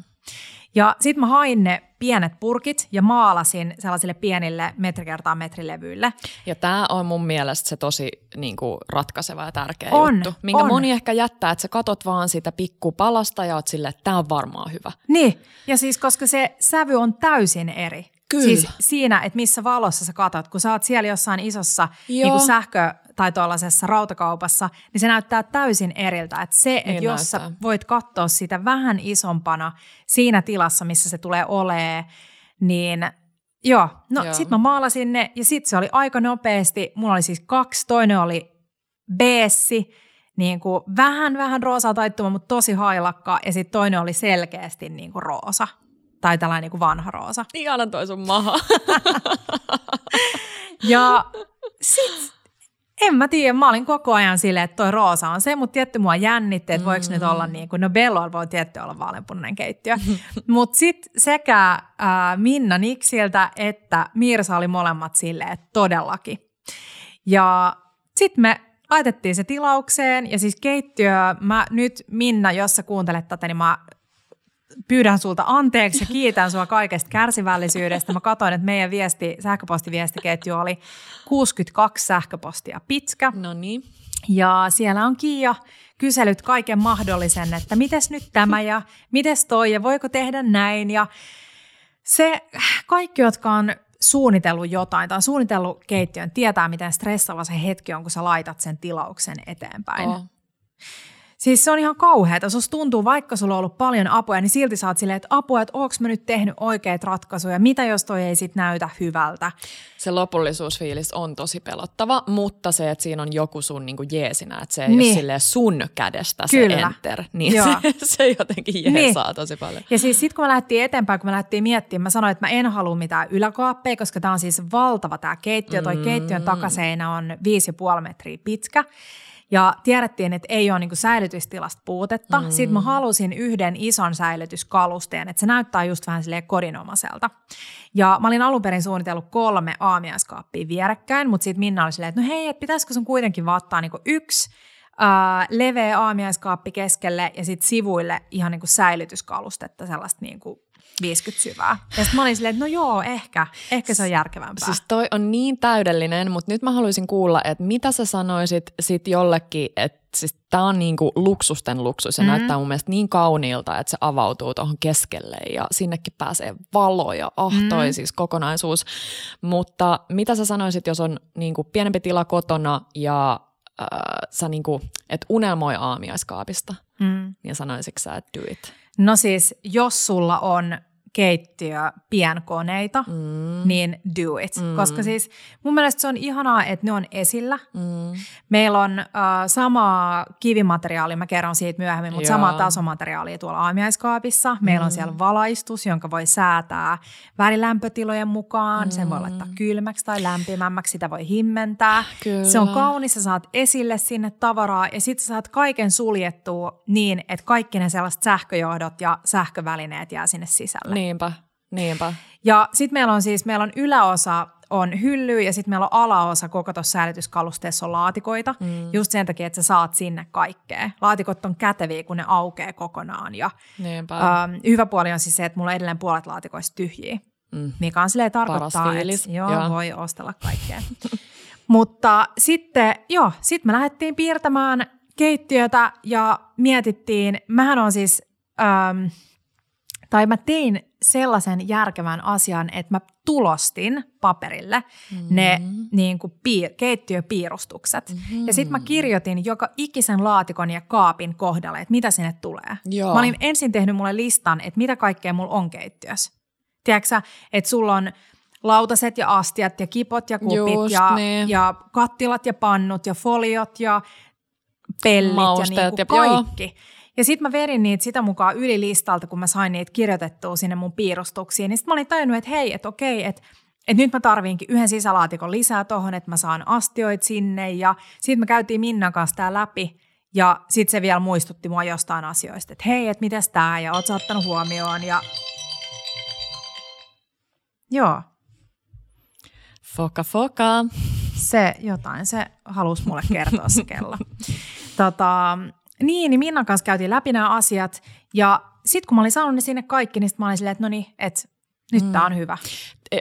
Ja sitten mä hain ne pienet purkit ja maalasin sellaisille pienille metri-kertaa-metrilevyille. Ja tämä on mun mielestä se tosi niin kuin ratkaiseva ja tärkeä juttu. Minkä moni ehkä jättää, että sä katot vaan sitä pikkupalasta ja oot silleen, että tää on varmaan hyvä. Niin, ja siis koska se sävy on täysin eri. Kyllä. Siis siinä, että missä valossa sä katot, kun sä oot siellä jossain isossa niin kuin sähkö- tai tuollaisessa rautakaupassa, niin se näyttää täysin eriltä. Että se, että niin jos sä voit katsoa sitä vähän isompana siinä tilassa, missä se tulee olemaan, niin joo. No joo. Sit mä maalasin ne ja sit se oli aika nopeasti. Mulla oli siis 2, toinen oli beessi, niin kuin vähän roosaa taittuma, mutta tosi hailakka. Ja sit toinen oli selkeästi niin kuin roosa. Tai tällainen niin kuin vanha roosa. Ihana toi sun maha. Ja sit en mä tiedä, mä olin koko ajan silleen, että toi roosa on se, mutta tietty mua jännitti, että voiko nyt olla niin kuin, no Belloilla voi tietty olla vaaleanpunainen keittiö. Mutta sitten sekä Minna Niksiltä että Mirsa oli molemmat silleen, että todellakin. Ja sitten me laitettiin se tilaukseen ja siis keittiö, mä nyt Minna, jos sä kuuntelet tätä, niin mä pyydän sulta anteeksi ja kiitän sua kaikesta kärsivällisyydestä. Mä katsoin, että meidän sähköpostiviestiketju oli 62 sähköpostia pitkä. No niin. Ja siellä on Kiia kyselyt kaiken mahdollisen, että mites nyt tämä ja mites toi ja voiko tehdä näin. Ja se kaikki, jotka on suunnitellut jotain tai suunnitellut keittiön, tietää miten stressava se hetki on, kun sä laitat sen tilauksen eteenpäin. Oh. Siis se on ihan kauheata. Sos tuntuu, vaikka sulla on ollut paljon apuja, niin silti sä oot silleen, että apua, että oonko mä nyt tehnyt oikeat ratkaisuja, mitä jos toi ei sit näytä hyvältä. Se lopullisuusfiilis on tosi pelottava, mutta se, että siinä on joku sun niinku jeesinä, että se ei niin ole silleen sun kädestä se kyllä enter, niin se jotenkin jeesaa niin tosi paljon. Ja siis sit kun me lähdettiin eteenpäin, kun me lähdettiin miettimään, mä sanoin, että mä en halua mitään yläkaappeja, koska tää on siis valtava tää keittiö. Toi keittiön takaseinä on 5,5 metriä pitkä. Ja tiedettiin, että ei ole niin kuin säilytystilasta puutetta. Sitten mä halusin yhden ison säilytyskalusteen, että se näyttää just vähän silleen kodinomaiselta. Ja mä olin alun perin suunnitellut 3 aamiaiskaappia vierekkäin, mutta sitten Minna oli silleen, että no hei, että pitäisikö sun kuitenkin vaattaa niin kuin 1 leveä aamiaiskaappi keskelle ja sitten sivuille ihan niin kuin säilytyskalustetta, sellaista niin kuin 50 syvää. Ja sitten mä olin silleen, että no joo, ehkä se on järkevämpää. Siis toi on niin täydellinen, mutta nyt mä haluaisin kuulla, että mitä sä sanoisit sit jollekin, että siis tää on niinku luksusten luksus ja näyttää mun mielestä niin kauniilta, että se avautuu tuohon keskelle ja sinnekin pääsee valo ja ahtoi siis kokonaisuus. Mutta mitä sä sanoisit, jos on niinku pienempi tila kotona ja sä niinku, et unelmoi aamiaiskaapista, niin sanoisitko sä, että do it? No siis, jos sulla on keittiö pienkoneita, niin do it. Koska siis mun mielestä se on ihanaa, että ne on esillä. Meillä on samaa kivimateriaalia, mä kerron siitä myöhemmin, mutta samaa tasomateriaalia tuolla aamiaiskaapissa. Meillä on siellä valaistus, jonka voi säätää värilämpötilojen mukaan. Sen voi laittaa kylmäksi tai lämpimämmäksi, sitä voi himmentää. Kyllä. Se on kaunis, sä saat esille sinne tavaraa ja sit sä saat kaiken suljettua niin, että kaikki ne sellaiset sähköjohdot ja sähkövälineet jää sinne sisälle. Niinpä. Ja sitten meillä on yläosa on hylly ja sitten meillä on alaosa koko tuossa säilytyskalusteessa on laatikoita. Just sen takia, että sä saat sinne kaikkea. Laatikot on käteviä, kun ne aukeaa kokonaan. Ja, hyvä puoli on siis se, että mulla on edelleen puolet laatikoista tyhjiä. Mikä on silleen tarkoittaa, että voi ostella kaikkea. Mutta sitten sit me lähdettiin piirtämään keittiötä ja mietittiin, mähän on siis tai mä tein sellaisen järkevän asian, että mä tulostin paperille ne niin kuin keittiöpiirustukset. Ja sitten mä kirjoitin joka ikisen laatikon ja kaapin kohdalle, että mitä sinne tulee. Joo. Mä olin ensin tehnyt mulle listan, että mitä kaikkea mulla on keittiössä. Tiedätkö sä, että sulla on lautaset ja astiat ja kipot ja kupit ja kattilat ja pannut ja foliot ja pellit mausteet ja niin kuin kaikki. Ja sit mä verin niitä sitä mukaan yli listalta, kun mä sain niitä kirjoitettua sinne mun piirustuksiin. Niin sit mä olin tajunnut, että hei, että okei, että nyt mä tarviinkin yhden sisälaatikon lisää tohon, että mä saan astioit sinne. Ja sit me käytiin Minnan kanssa tää läpi. Ja sit se vielä muistutti mua jostain asioista, että hei, että mitäs tää, ja oot sä ottanut huomioon, ja... Joo. Foka. Se jotain, se halusi mulle kertoa se kello. Niin Minnan kanssa käytiin läpi nämä asiat, ja sit kun mä olin saanut ne sinne kaikki, niin sit mä olin silleen, että no niin, että nyt tää on hyvä.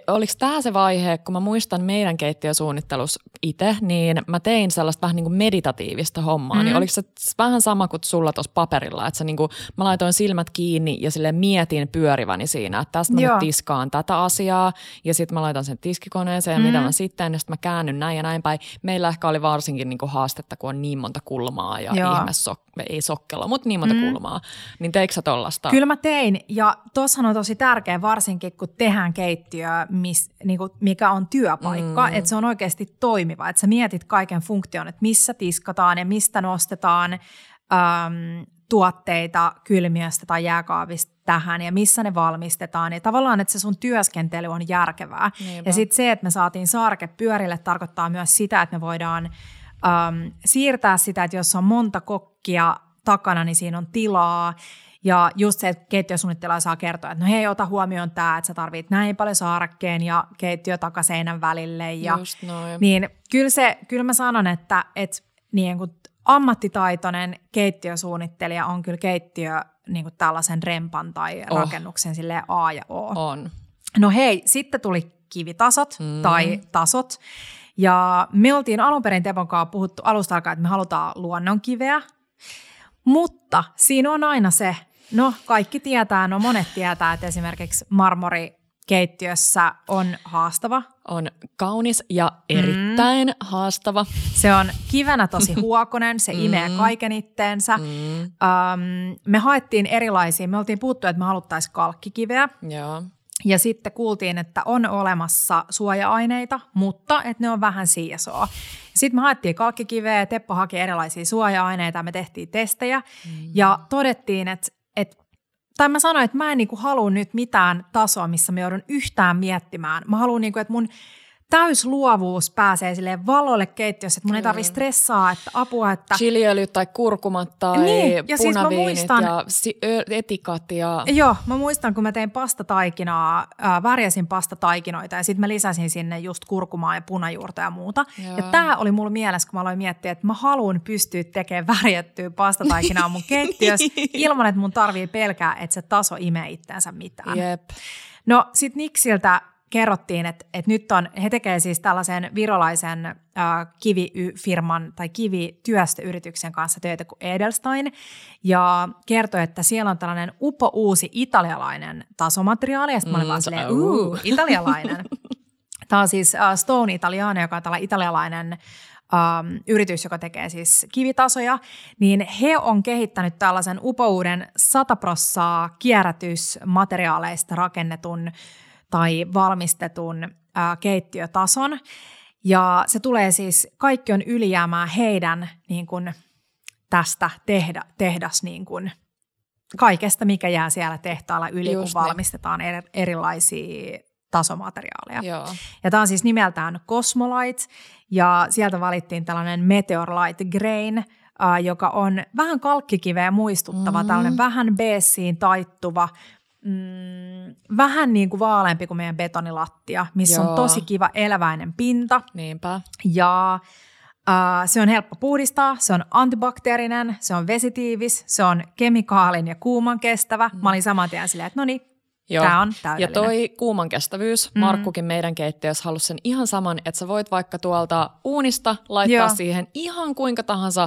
Oliko tämä se vaihe, kun mä muistan meidän keittiösuunnittelus itse, niin mä tein sellaista vähän niin kuin meditatiivista hommaa. Mm. Niin oliko se vähän sama kuin sulla tuossa paperilla, että niin kuin, mä laitoin silmät kiinni ja silleen mietin pyöriväni siinä, että tästä mä nyt tiskaan tätä asiaa ja sitten mä laitan sen tiskikoneeseen ja mitä mä sitten ja sitten mä käännyn näin ja näin päin. Meillä ehkä oli varsinkin niin kuin haastetta, kun on niin monta kulmaa ja ei sokkella, mutta niin monta kulmaa. Niin teikö sä tollaista? Kyllä mä tein ja tossahan on tosi tärkeä varsinkin, kun tehdään keittiöä. Mikä on työpaikka, että se on oikeasti toimiva, että sä mietit kaiken funktion, että missä tiskataan ja mistä nostetaan tuotteita kylmiöstä tai jääkaavista tähän ja missä ne valmistetaan ja tavallaan, että se sun työskentely on järkevää. Niinpä. Ja sitten se, että me saatiin saarke pyörille tarkoittaa myös sitä, että me voidaan siirtää sitä, että jos on monta kokkia takana, niin siinä on tilaa. Ja just se, että keittiösuunnittelija saa kertoa, että no hei, ota huomioon tämä, että sä tarvit näin paljon saarakkeen ja keittiö takaseinän välille. Ja just noin. Niin kyllä mä sanon, että niin kuin ammattitaitoinen keittiösuunnittelija on kyllä keittiö niin kuin tällaisen rempan tai rakennuksen silleen A ja O. On. No hei, sitten tuli kivitasot tai tasot. Ja me oltiin alun perin Tepon kanssa puhuttu alusta alkaen, että me halutaan luonnonkiveä. Mutta siinä on aina se, no kaikki tietää, no monet tietää, että esimerkiksi marmorikeittiössä on haastava. On kaunis ja erittäin haastava. Se on kivenä tosi huokonen, se imee kaiken itteensä. Me haettiin erilaisia, me oltiin puhuttu, että me haluttaisiin kalkkikiveä. Joo. Ja sitten kuultiin, että on olemassa suoja-aineita, mutta että ne on vähän siisoa. Sitten me haettiin kalkkikiveä, Teppo haki erilaisia suoja-aineita, me tehtiin testejä ja todettiin, tai mä sanoin, että mä en niinku halua nyt mitään tasoa, missä mä joudun yhtään miettimään. Mä haluan, niinku, että mun täysluovuus pääsee silleen valolle keittiössä, että mun ei tarvitse stressaa, että apua, että... Chiliöljyt tai kurkumat tai niin, ja punaviinit siis ja etikat ja... Joo, mä muistan, kun mä tein pastataikinaa, värjäsin pastataikinoita ja sitten mä lisäsin sinne just kurkumaa ja punajuurta ja muuta. Joo. Ja tää oli mulla mielessä, kun mä aloin miettiä, että mä haluan pystyä tekemään värjättyä pastataikinaa mun keittiössä ilman, että mun tarvii pelkää, että se taso imee itseänsä mitään. Jep. No sit Niksiltä kerrottiin, että nyt he tekee siis tällaisen virolaisen kivifirman tai kivityöstöyrityksen kanssa töitä kuin Edelstein ja kertoi, että siellä on tällainen upo uusi italialainen tasomateriaali ja sitten mä olin vaan silleen, italialainen. Tämä on siis Stone Italiana, joka on tällainen italialainen yritys, joka tekee siis kivitasoja, niin he on kehittänyt tällaisen upouuden 100% kierrätysmateriaaleista rakennetun tai valmistetun keittiötason. Ja se tulee siis, kaikki on ylijäämää heidän niin kun, tästä tehdas, niin kun, kaikesta, mikä jää siellä tehtaalla yli, just kun valmistetaan erilaisia tasomateriaaleja. Joo. Ja tämä on siis nimeltään Cosmolite, ja sieltä valittiin tällainen Meteorite Grain, joka on vähän kalkkikiveä muistuttava, tällainen vähän beessiin taittuva, vähän niin kuin vaaleampi kuin meidän betonilattia, missä on tosi kiva eläväinen pinta. Niinpä. Ja se on helppo puhdistaa, se on antibakteerinen, se on vesitiivis, se on kemikaalin ja kuuman kestävä. Mä olin saman tien silleen, että no niin. Joo. Tämä on täydellinen. Ja toi kuuman kestävyys, Markkukin meidän keittiössä halusi sen ihan saman, että sä voit vaikka tuolta uunista laittaa siihen ihan kuinka tahansa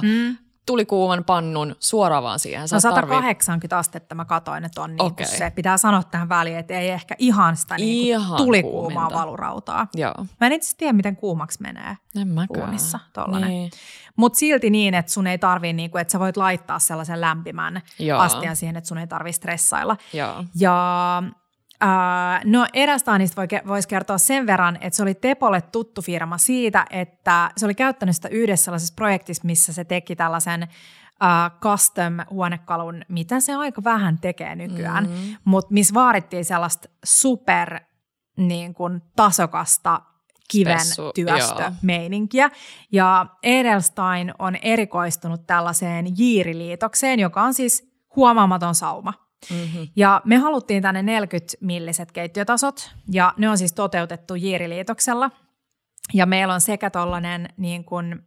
tuli kuuman pannun suoraan vaan siihen. No 180 astetta mä katoin, että on niin kuin se. Pitää sanoa tähän väliin, että ei ehkä ihan sitä niin kuin tuli kuumaa valurautaa. Joo. Mä en itse tiedä, miten kuumaksi menee uunissa tollainen. Niin. Mutta silti niin, että sun ei tarvii, niin kuin, että sä voit laittaa sellaisen lämpimän astian siihen, että sun ei tarvii stressailla. Joo. Ja... no Edelsteinista voisi kertoa sen verran, että se oli Tepolle tuttu firma siitä, että se oli käyttänyt sitä yhdessä sellaisessa projektissa, missä se teki tällaisen custom-huonekalun, mitä se aika vähän tekee nykyään, mutta missä vaadittiin sellaista super niin kun, tasokasta kiven työstömeininkiä. Ja Edelstein on erikoistunut tällaiseen jiiriliitokseen, joka on siis huomaamaton sauma. Mm-hmm. Ja me haluttiin tänne 40-milliset keittiötasot, ja ne on siis toteutettu jiiriliitoksella. Ja meillä on sekä tollainen, niin kuin,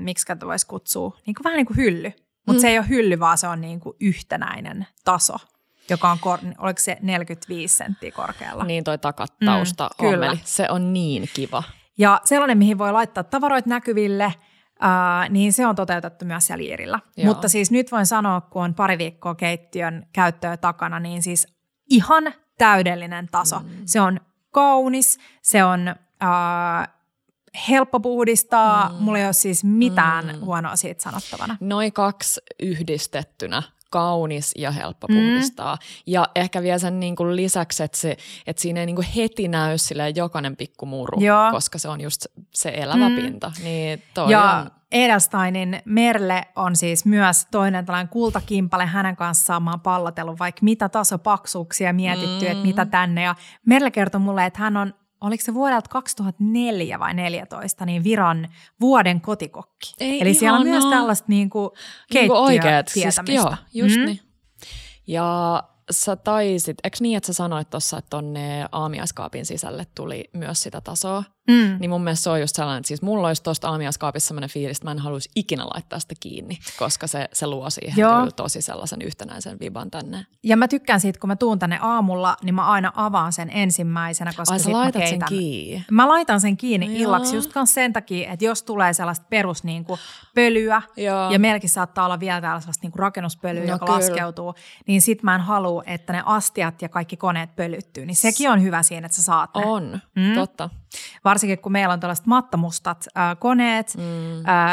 miksi tätä voisi kutsua, niin kuin, vähän niin kuin hylly. Mutta se ei ole hylly, vaan se on niin kuin yhtenäinen taso, joka on, oliko se 45 senttiä korkealla? Niin, toi takattausta ommeli. Se on niin kiva. Ja sellainen, mihin voi laittaa tavaroita näkyville, niin se on toteutettu myös siellä Jiirillä. Mutta siis nyt voin sanoa, kun on pari viikkoa keittiön käyttöä takana, niin siis ihan täydellinen taso. Se on kaunis, se on helppo puhdistaa, mulla ei ole siis mitään huonoa siitä sanottavana. Noi kaksi yhdistettynä. Kaunis ja helppo puhdistaa. Ja ehkä vielä sen niin kuin lisäksi, että siinä ei niin kuin heti näy silleen jokainen pikkumuru, koska se on just se elävä pinta. Niin ja Edelsteinin Merle on siis myös toinen tällainen kultakimpale. Hänen kanssaan mä oon pallotellut vaikka mitä tasopaksuuksia mietitty, että mitä tänne. Ja Merle kertoi mulle, että hän on, oliko se vuodelta 2004 vai 2014, niin Viron vuoden kotikokki. Ei, eli siellä on myös tällaista niinku keittiötietämystä. Siis, joo, just niin. Ja sä taisit, eikö niin, että sä sanoit tuossa, että tonne aamiaiskaapin sisälle tuli myös sitä tasoa? Niin mun mielestä se on just sellainen, että siis mulla olisi tuosta aamiaiskaapissa sellainen fiilis, että mä en haluaisi ikinä laittaa sitä kiinni, koska se luo siihen kyllä tosi sellaisen yhtenäisen viban tänne. Ja mä tykkään siitä, kun mä tuun tänne aamulla, niin mä aina avaan sen ensimmäisenä, koska sit mä keitän. Sen kiinni? Mä laitan sen kiinni illaksi just sen takia, että jos tulee sellaista perus niin kuin pölyä, ja melkein saattaa olla vielä täällä sellaista niin kuin rakennuspölyä, joka laskeutuu, niin sit mä en halua, että ne astiat ja kaikki koneet pölyttyy, niin sekin on hyvä siinä, että sä saat ne. On, totta. Varsinkin kun meillä on tällaiset mattamustat koneet,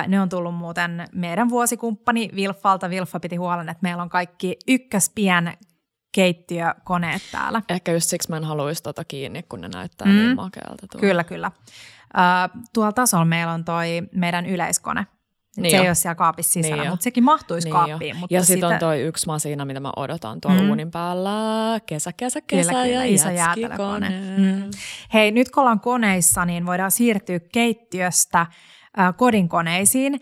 ne on tullut muuten meidän vuosikumppani Vilffalta. Vilffa piti huolen, että meillä on kaikki ykköspien keittiökoneet täällä. Ehkä just siksi mä en haluaisi tota kiinni, kun ne näyttää niin makealta. Tuolla. Kyllä, kyllä. Tuolla tasolla meillä on toi meidän yleiskone. Niin se ei ole siellä kaapissa sisällä, niin mutta sekin mahtuisi niin kaappiin. Mutta ja sitten on toi yksi masina, mitä mä odotan tuolla uunin päällä. Kesä kyllä, ja iso jäätelökone. Hei, nyt kun ollaan koneissa, niin voidaan siirtyä keittiöstä kodinkoneisiin.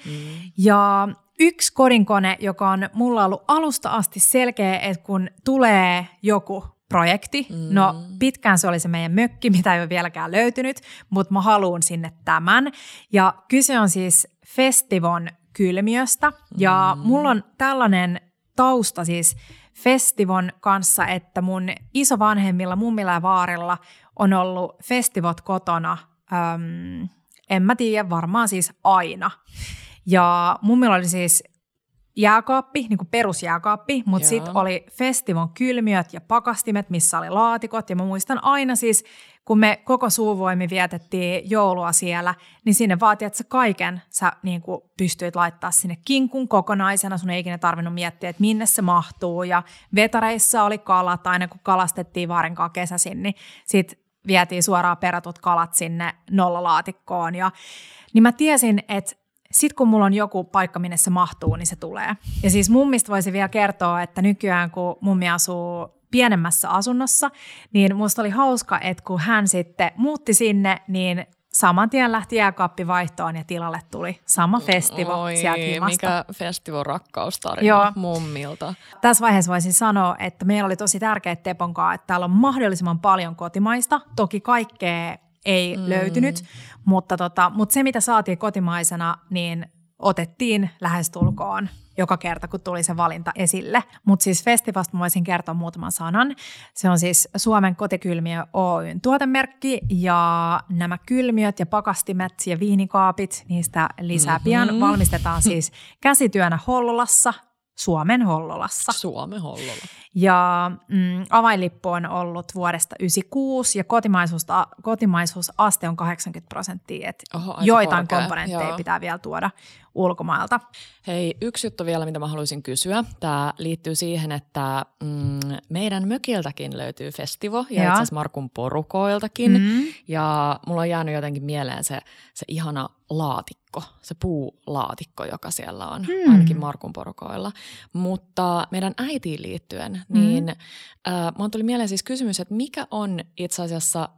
Ja yksi kodinkone, joka on mulla ollut alusta asti selkeä, että kun tulee joku projekti. No pitkään se oli se meidän mökki, mitä ei ole vieläkään löytynyt, mutta mä haluun sinne tämän. Ja kyse on siis Festivon kylmiöstä. Ja mulla on tällainen tausta siis Festivon kanssa, että mun isovanhemmilla, mummilla ja vaarilla on ollut festivot kotona, en mä tiedä, varmaan siis aina. Ja mummilla oli siis jääkaappi, niin kuin perusjääkaappi, mutta sitten oli Festivon kylmiöt ja pakastimet, missä oli laatikot. Ja mä muistan aina siis, kun me koko suuvoimi vietettiin joulua siellä, niin sinne vaatii, että sä kaiken sä niin kuin pystyit laittaa sinne kinkun kokonaisena. Sun ei ikinä tarvinnut miettiä, että minne se mahtuu. Ja vetareissa oli kalat, aina kun kalastettiin vaarenkaan kesäsin, niin sitten vietiin suoraan perätut kalat sinne nollalaatikkoon. Ja niin mä tiesin, että sitten kun mulla on joku paikka, minne se mahtuu, niin se tulee. Ja siis mummista voisi vielä kertoa, että nykyään kun mummi asuu pienemmässä asunnossa, niin musta oli hauska, että kun hän sitten muutti sinne, niin saman tien lähti jääkaappi vaihtoon ja tilalle tuli sama Festivo sieltä himasta. Mikä Festivo rakkaustarina mummilta. Tässä vaiheessa voisin sanoa, että meillä oli tosi tärkeä Tepon kanssa, että täällä on mahdollisimman paljon kotimaista, toki kaikkea ei löytynyt, mutta se mitä saatiin kotimaisena, niin otettiin lähestulkoon joka kerta, kun tuli se valinta esille. Mutta siis Festivasta mä voisin kertoa muutaman sanan. Se on siis Suomen kotikylmiö Oyn tuotemerkki, ja nämä kylmiöt ja pakastimet ja viinikaapit, niistä lisää pian, valmistetaan siis käsityönä Hollolassa, Suomen Hollolassa. Suomen Hollola. Ja avainlippu on ollut vuodesta 1996 ja kotimaisuusaste on 80%. Joitain komponentteja pitää vielä tuoda ulkomailta. Hei, yksi juttu vielä, mitä mä haluaisin kysyä. Tämä liittyy siihen, että meidän mökiltäkin löytyy Festivo ja itse asiassa Markun porukoiltakin. Mm. Ja mulla on jäänyt jotenkin mieleen se ihana laatikko, se puulaatikko, joka siellä on, ainakin Markun porukoilla. Mutta meidän äitiin liittyen, niin mun tuli mieleen siis kysymys, että mikä on itse asiassa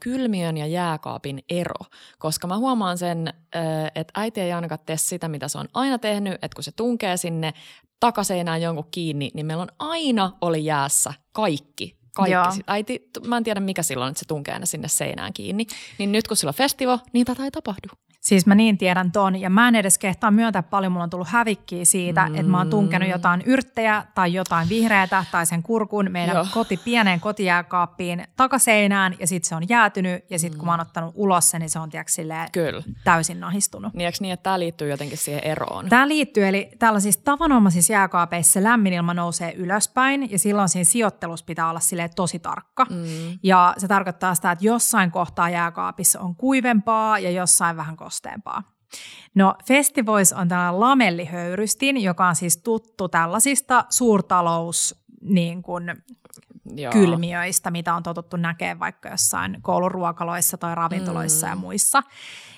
kylmiön ja jääkaapin ero? Koska mä huomaan sen, että äiti ei ainakaan tee sitä, mitä se on aina tehnyt, että kun se tunkee sinne takaseinään jonkun kiinni, niin meillä on aina oli jäässä kaikki. Äiti, mä en tiedä mikä silloin, että se tunkee aina sinne seinään kiinni. Niin nyt kun sillä on Festivo, niin tätä ei tapahdu. Siis mä niin tiedän ton, ja mä en edes kehtaa myöntää paljon, mulla on tullut hävikkiä siitä, että mä oon tunkenut jotain yrttejä tai jotain vihreätä tai sen kurkun meidän pieneen kotijääkaappiin takaseinään, ja sit se on jäätynyt, ja sit kun mä oon ottanut ulos sen, niin se on täysin nahistunut. Niin eikö niin, että tää liittyy jotenkin siihen eroon? Tää liittyy, eli tällaisissa tavanomaisissa jääkaapeissa lämmin ilma nousee ylöspäin, ja silloin siinä sijoittelussa pitää olla silleen tosi tarkka. Ja se tarkoittaa sitä, että jossain kohtaa jääkaapissa on kuivempaa ja jossain vähän kosteempaa. No Festivois on tällainen lamellihöyrystin, joka on siis tuttu tällaisista suurtalous niin kuin kylmiöistä, mitä on totuttu näkemään vaikka jossain kouluruokaloissa tai ravintoloissa ja muissa.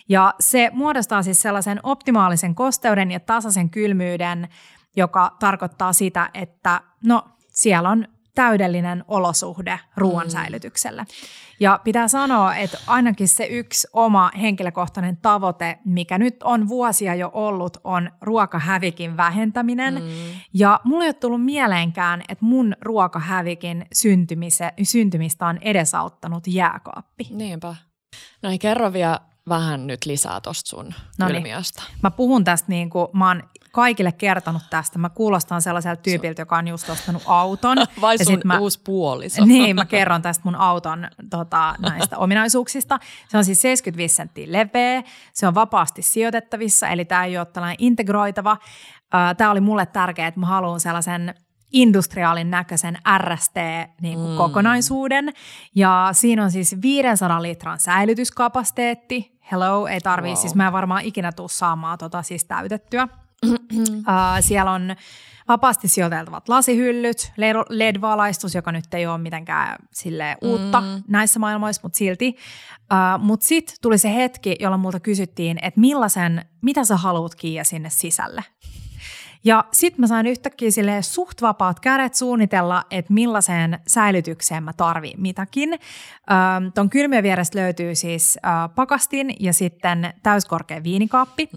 Ja se muodostaa siis sellaisen optimaalisen kosteuden ja tasaisen kylmyyden, joka tarkoittaa sitä, että no siellä on täydellinen olosuhde ruoan säilytykselle. Ja pitää sanoa, että ainakin se yksi oma henkilökohtainen tavoite, mikä nyt on vuosia jo ollut, on ruokahävikin vähentäminen. Ja mulla ei ole tullut mieleenkään, että mun ruokahävikin syntymistä on edesauttanut jääkaappi. Niinpä. No niin, kerro vielä vähän nyt lisää tosta sun kylmiöstä. Mä puhun tästä niin kuin mä oon kaikille kertonut tästä. Mä kuulostan sellaiselta tyypiltä, joka on just ostanut auton. Vai sun uusi puoliso. Niin, mä kerron tästä mun auton näistä ominaisuuksista. Se on siis 75 senttiä leveä. Se on vapaasti sijoitettavissa, eli tää ei ole tällainen integroitava. Tää oli mulle tärkeää, että mä haluan sellaisen industriaalin näköisen RST-kokonaisuuden. Ja siinä on siis 500 litran säilytyskapasiteetti. Hello, ei tarvii. Wow. Siis mä en varmaan ikinä tuu saamaan siis täytettyä. Siellä on vapaasti sijoiteltavat lasihyllyt, LED-valaistus, joka nyt ei ole mitenkään silleen uutta näissä maailmoissa, mutta silti. Mutta sitten tuli se hetki, jolloin multa kysyttiin, että mitä sä haluat kiinni sinne sisälle. Ja sitten mä sain yhtäkkiä silleen suht vapaat kädet suunnitella, että millaiseen säilytykseen mä tarviin mitäkin. Ton kylmiön vierestä löytyy siis pakastin ja sitten täyskorkea viinikaappi.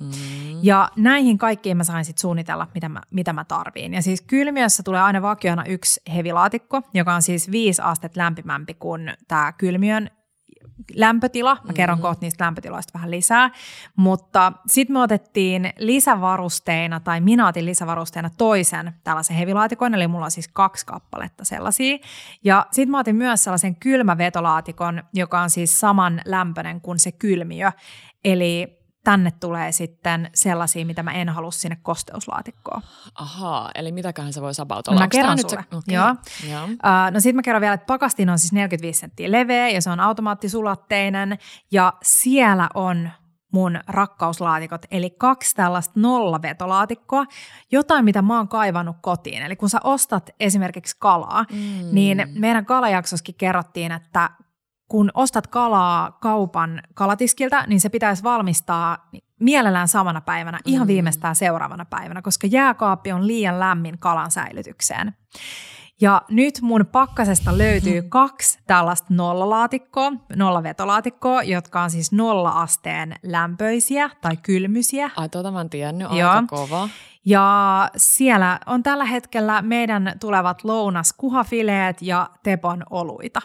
Ja näihin kaikkiin mä sain sitten suunnitella, mitä mä tarviin. Ja siis kylmiössä tulee aina vakiona yksi hevilaatikko, joka on siis 5 astetta lämpimämpi kuin tämä kylmiön lämpötila. Mä kerron kohta niistä lämpötiloista vähän lisää, mutta sitten me otettiin lisävarusteina tai minä otin lisävarusteina toisen tällaisen hevilaatikon, eli mulla on siis 2 kappaletta sellaisia. Ja sitten mä otin myös sellaisen kylmävetolaatikon, joka on siis saman lämpöinen kuin se kylmiö, eli tänne tulee sitten sellaisia, mitä mä en halua sinne kosteuslaatikkoon. Ahaa, eli mitäköhän se voi sabautella? Mä kerron sulle. Okay. Joo. Yeah. No sit mä kerron vielä, että pakastin on siis 45 senttiä leveä ja se on automaattisulatteinen ja siellä on mun rakkauslaatikot, eli 2 tällaista nollavetolaatikkoa, jotain mitä mä oon kaivannut kotiin. Eli kun sä ostat esimerkiksi kalaa, niin meidän kalajaksossakin kerrottiin, että kun ostat kalaa kaupan kalatiskiltä, niin se pitäisi valmistaa mielellään samana päivänä, ihan viimeistään seuraavana päivänä, koska jääkaappi on liian lämmin kalan säilytykseen. Ja nyt mun pakkasesta löytyy 2 tällaista nollavetolaatikkoa, jotka on siis 0 asteen lämpöisiä tai kylmyisiä. Ai tuota mä en tiennyt, aika kova. Ja siellä on tällä hetkellä meidän tulevat lounaskuhafileet ja Tepon oluita.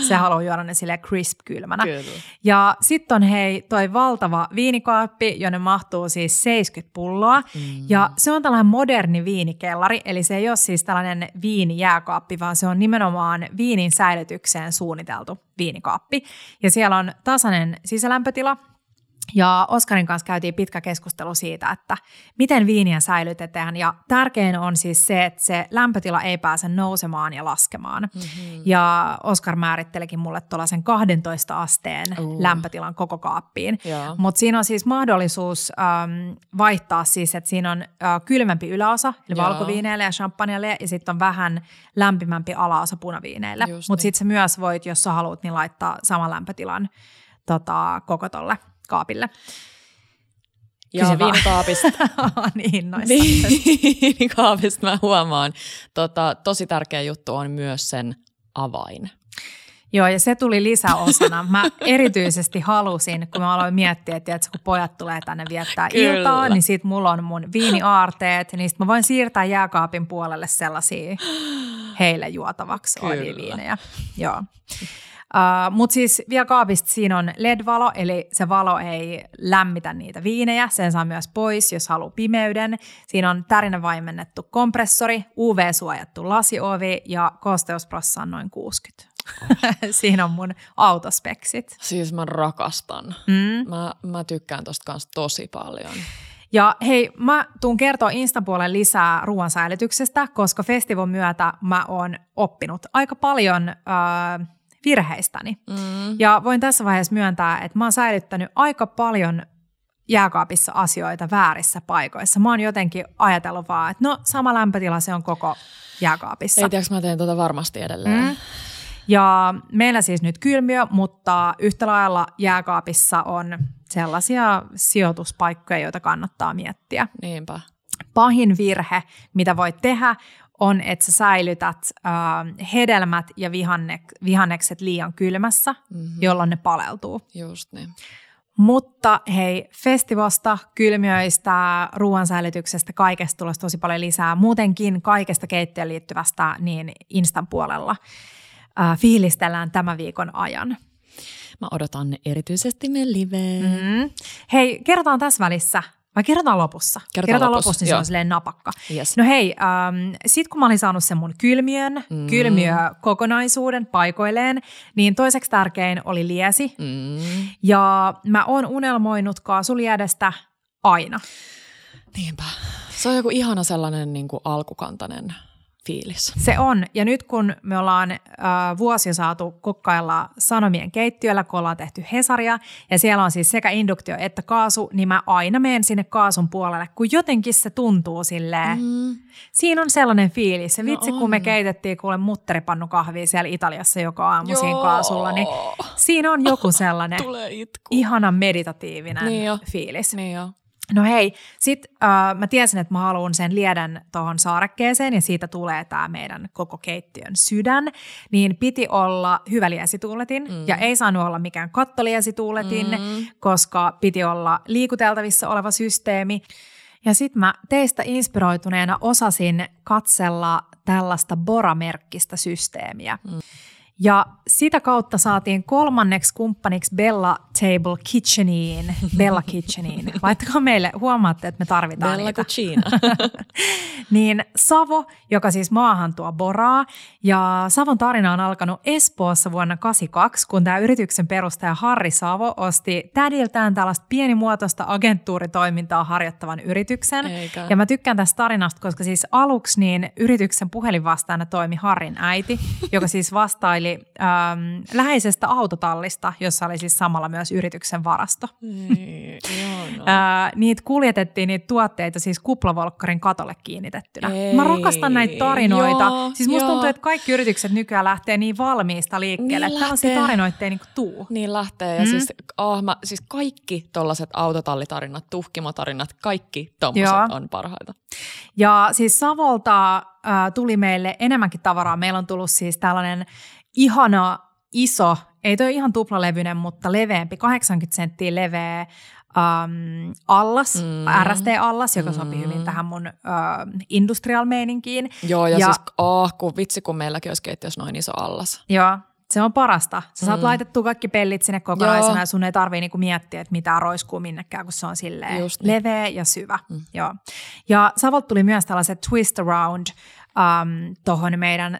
Se haluaa juoda ne silleen crisp-kylmänä. Kyllä. Ja sitten on toi valtava viinikaappi, jonne mahtuu siis 70 pulloa. Ja se on tällainen moderni viinikellari, eli se ei ole siis tällainen viinijääkaappi, vaan se on nimenomaan viinin säilytykseen suunniteltu viinikaappi. Ja siellä on tasainen sisälämpötila. Ja Oskarin kanssa käytiin pitkä keskustelu siitä, että miten viiniä säilytetään. Ja tärkein on siis se, että se lämpötila ei pääse nousemaan ja laskemaan. Mm-hmm. Ja Oskar määrittelikin mulle tuollaisen 12 asteen lämpötilan koko kaappiin. Yeah. Mutta siinä on siis mahdollisuus vaihtaa siis, että siinä on kylmempi yläosa, eli valkoviineille ja champagneille, ja sitten on vähän lämpimämpi alaosa punaviineille. Mutta sitten sä myös voit, jos sä haluat, niin laittaa saman lämpötilan koko tolle kaapille. Ja viinikaapista. Niin, noissa. Viinikaapista mä huomaan. Tosi tärkeä juttu on myös sen avain. Joo, ja se tuli lisäosana. Mä erityisesti halusin, kun mä aloin miettiä, että kun pojat tulee tänne viettää iltaa, niin sit mulla on mun viiniaarteet, niin sit mä voin siirtää jääkaapin puolelle sellaisia heille juotavaksi oliiviinejä. Joo. Mutta siis vielä kaapista siinä on LED-valo, eli se valo ei lämmitä niitä viinejä. Sen saa myös pois, jos haluaa pimeyden. Siinä on tärinävaimennettu kompressori, UV-suojattu lasiovi ja kosteusprossa on noin 60. Siinä on mun autospeksit. Siis mä rakastan. Mä tykkään tosta kanssa tosi paljon. Ja hei, mä tuun kertoa Insta-puolen lisää ruoan säilytyksestä, koska Festivon myötä mä oon oppinut aika paljon... virheistäni. Ja voin tässä vaiheessa myöntää, että mä oon säilyttänyt aika paljon jääkaapissa asioita väärissä paikoissa. Mä oon jotenkin ajatellut vaan, että no sama lämpötila se on koko jääkaapissa. Ei tiedäks, mä teen tota varmasti edelleen. Ja meillä siis nyt kylmiö, mutta yhtä lailla jääkaapissa on sellaisia sijoituspaikkoja, joita kannattaa miettiä. Niinpä. Pahin virhe, mitä voit tehdä, on, että sä säilytät hedelmät ja vihannekset liian kylmässä, jolloin ne paleltuu. Just niin. Mutta hei, Festivosta, kylmiöistä, ruoansäilytyksestä, kaikesta tulossa tosi paljon lisää. Muutenkin kaikesta keittiöön liittyvästä niin Instan puolella fiilistellään tämän viikon ajan. Mä odotan erityisesti me liveen. Hei, kerrotaan tässä välissä. Vai kerrotaan lopussa? Kerrotaan lopussa, niin se on silleen napakka. Yes. No hei, sit kun mä olin saanut sen mun kylmiökokonaisuuden paikoilleen, niin toiseksi tärkein oli liesi. Ja mä oon unelmoinut kaasuliedestä aina. Niinpä. Se on joku ihana sellainen niin kuin alkukantainen fiilis. Se on. Ja nyt kun me ollaan vuosia saatu kokkailla Sanomien keittiöllä, kun ollaan tehty Hesaria, ja siellä on siis sekä induktio että kaasu, niin mä aina menen sinne kaasun puolelle, kun jotenkin se tuntuu silleen. Siinä on sellainen fiilis. Se vitsi, kun me keitettiin kuule mutteripannukahvia siellä Italiassa joka aamu siinä kaasulla, niin siinä on joku sellainen ihana meditatiivinen fiilis. Niin jo. No hei, sit mä tiesin, että mä haluan sen liedän tuohon saarekkeeseen ja siitä tulee tää meidän koko keittiön sydän, niin piti olla hyvä liesituuletin ja ei saanut olla mikään kattoliesituuletin, koska piti olla liikuteltavissa oleva systeemi. Ja sit mä teistä inspiroituneena osasin katsella tällaista Bora-merkkistä systeemiä. Ja sitä kautta saatiin kolmanneksi kumppaniksi Bella Kitcheniin. Laittakaa meille, huomaatte, että me tarvitaan Bella Kitchen. Niin Savo, joka siis maahan tuo Boraa. Ja Savon tarina on alkanut Espoossa vuonna 1982, kun tämä yrityksen perustaja Harri Savo osti tädiltään tällaista pienimuotoista agenttuuritoimintaa harjoittavan yrityksen. Eikä. Ja mä tykkään tästä tarinasta, koska siis aluksi niin yrityksen puhelinvastaajana toimi Harrin äiti, joka siis vastaili läheisestä autotallista, jossa oli siis samalla myös yrityksen varasto. Niitä kuljetettiin, niitä tuotteita siis kuplavolkkarin katolle kiinnitettynä. Mä rakastan näitä tarinoita. Siis musta tuntuu, että kaikki yritykset nykyään lähtee niin valmiista liikkeelle, että tällaisia tarinoita ei niinku tuu. Niin lähtee. Ja siis kaikki tollaset autotallitarinat, tuhkimotarinat, kaikki tommoset on parhaita. Ja siis Savolta tuli meille enemmänkin tavaraa. Meillä on tullut siis tällainen ihana iso, ei toi ihan tuplalevyinen, mutta leveämpi, 80 senttiä leveä allas, RST-allas, joka sopii hyvin tähän mun industrial-meininkiin. Joo, ja siis kun meilläkin olisi keittiössä noin iso allas. Joo. Se on parasta. Sä saat laitettua kaikki pellit sinne kokonaisena ja sun ei tarvii niinku miettiä, että mitä roiskuu minnekään, kun se on silleen leveä ja syvä. Joo. Ja Savolta tuli myös tällaiset twist around tuohon meidän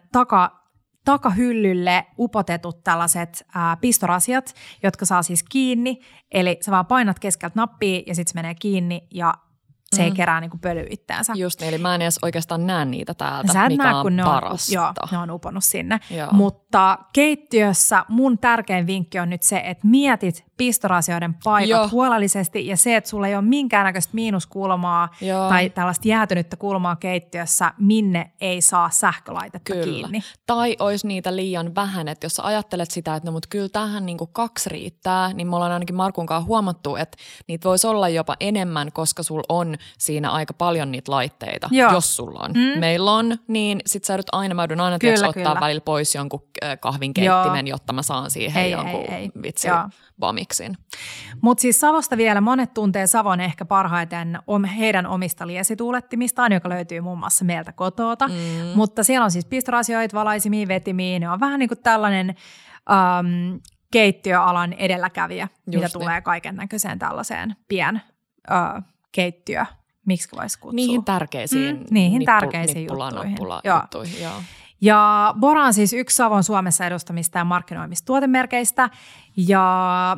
takahyllylle upotetut tällaiset pistorasiat, jotka saa siis kiinni. Eli sä vaan painat keskeltä nappia ja sitten se menee kiinni ja se ei kerää niinku pölyä itteensä. Just niin, eli mä en edes oikeastaan näe niitä täältä, mikä näe, on parasta. Joo, ne on uponut sinne. Joo. Mutta keittiössä mun tärkein vinkki on nyt se, että mietit pistorasioiden paikat huolellisesti ja se, että sulla ei ole minkäännäköistä miinuskulmaa tai tällaista jäätynyttä kulmaa keittiössä, minne ei saa sähkölaitetta kiinni. Tai olisi niitä liian vähän, että jos sä ajattelet sitä, että no mut kyllä tähän niinku 2 riittää, niin me ollaan ainakin Markun kanssa huomattu, että niitä voisi olla jopa enemmän, koska sulla on siinä aika paljon niitä laitteita, jos sulla on. Mm. Meillä on, niin sit sä joudut aina, mä joudun aina ottaa välillä pois jonkun kahvinkeittimen, jotta mä saan siihen jonkun vitsin bamiksin. Mutta siis Savosta vielä monet tuntee Savon ehkä parhaiten heidän omista liesituulettimistaan, joka löytyy muun muassa meiltä kotoota. Mm. Mutta siellä on siis pistorasioita, valaisimia, vetimiä. Ne on vähän niin kuin tällainen keittiöalan edelläkävijä, mitä tulee kaiken näköiseen tällaiseen keittiö, miksi voisi kutsua? Niihin tärkeisiin, tärkeisiin juttuihin. Joo. Ja Bora on siis yksi Savon Suomessa edustamista ja markkinoimista tuotemerkeistä ja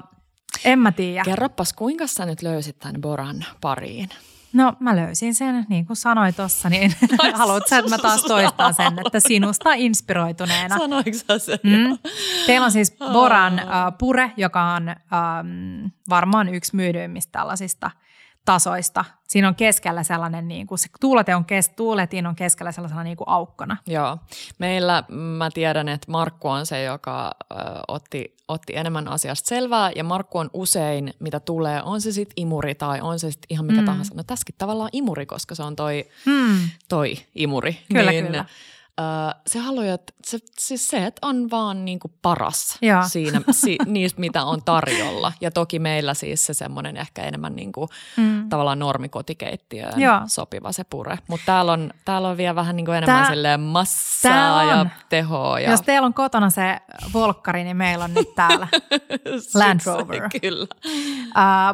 en mä tiedä. Kerroppas, kuinka sä nyt löysit tämän Boran pariin? No mä löysin sen, niin kuin sanoin tossa, niin haluatko sä, että mä taas toistan sen, että sinusta inspiroituneena. Sanoitko sä sen? Mm. Teillä on siis Boran pure, joka on varmaan yksi myydyimmistä tällaisista tasoista. Siinä on keskellä sellainen, niin kuin se tuuletin on keskellä sellaisena niin kuin aukkona. Joo. Meillä mä tiedän, että Markku on se, joka otti enemmän asiasta selvää ja Markku on usein, mitä tulee, on se sitten imuri tai on se sitten ihan mikä tahansa. No tässäkin tavallaan imuri, koska se on toi imuri. Kyllä, niin, kyllä. Se haluaa, että se että on vaan niinku paras siinä, niistä, mitä on tarjolla. Ja toki meillä siis se semmoinen ehkä enemmän niinku, tavallaan normikotikeittiöön sopiva se pure. Mutta täällä on vielä vähän niinku enemmän silleen massaa ja tehoa. Ja... Jos teillä on kotona se volkkari, niin meillä on nyt täällä Land Rover. Kyllä.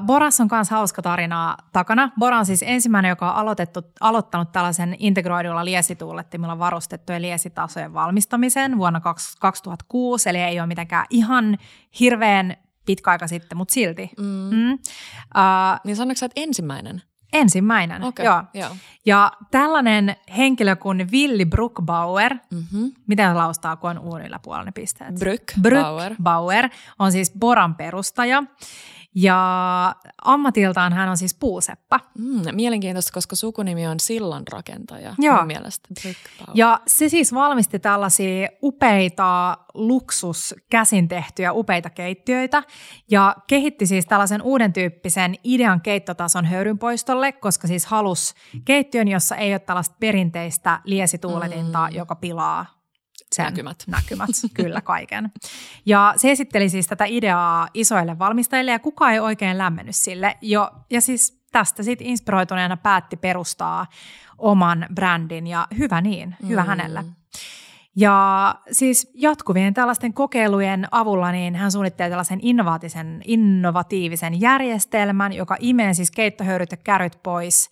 Boras on myös hauska tarina takana. Bora on siis ensimmäinen, joka on aloittanut tällaisen integroidulla liesituulettimilla varustettu liesitasojen valmistamisen vuonna 2006, eli ei ole mitenkään ihan hirveän pitkä aika sitten, mutta silti. Niin sanoitko sä, että ensimmäinen? Ensimmäinen, okay, joo. Ja tällainen henkilö kuin Willi Bruckbauer, mitä laustaa, kun on uun yläpuolella ne pisteet? Bruckbauer on siis Boran perustaja. Ja ammatiltaan hän on siis puuseppä. Mielenkiintoista, koska sukunimi on sillanrakentaja mun mielestä. Ja se siis valmisti tällaisia upeita luksuskäsintehtyjä, upeita keittiöitä ja kehitti siis tällaisen uuden tyyppisen idean keittotason höyrynpoistolle, koska siis halusi keittiön, jossa ei ole tällaista perinteistä liesituuletinta, joka pilaa sen näkymät, kyllä kaiken. Ja se esitteli siis tätä ideaa isoille valmistajille ja kukaan ei oikein lämmennyt sille. Ja siis tästä sitten inspiroituneena päätti perustaa oman brändin ja hyvä niin, hyvä hänelle. Ja siis jatkuvien tällaisten kokeilujen avulla niin hän suunnitteli tällaisen innovatiivisen järjestelmän, joka imee siis keittohöyryt ja käryt pois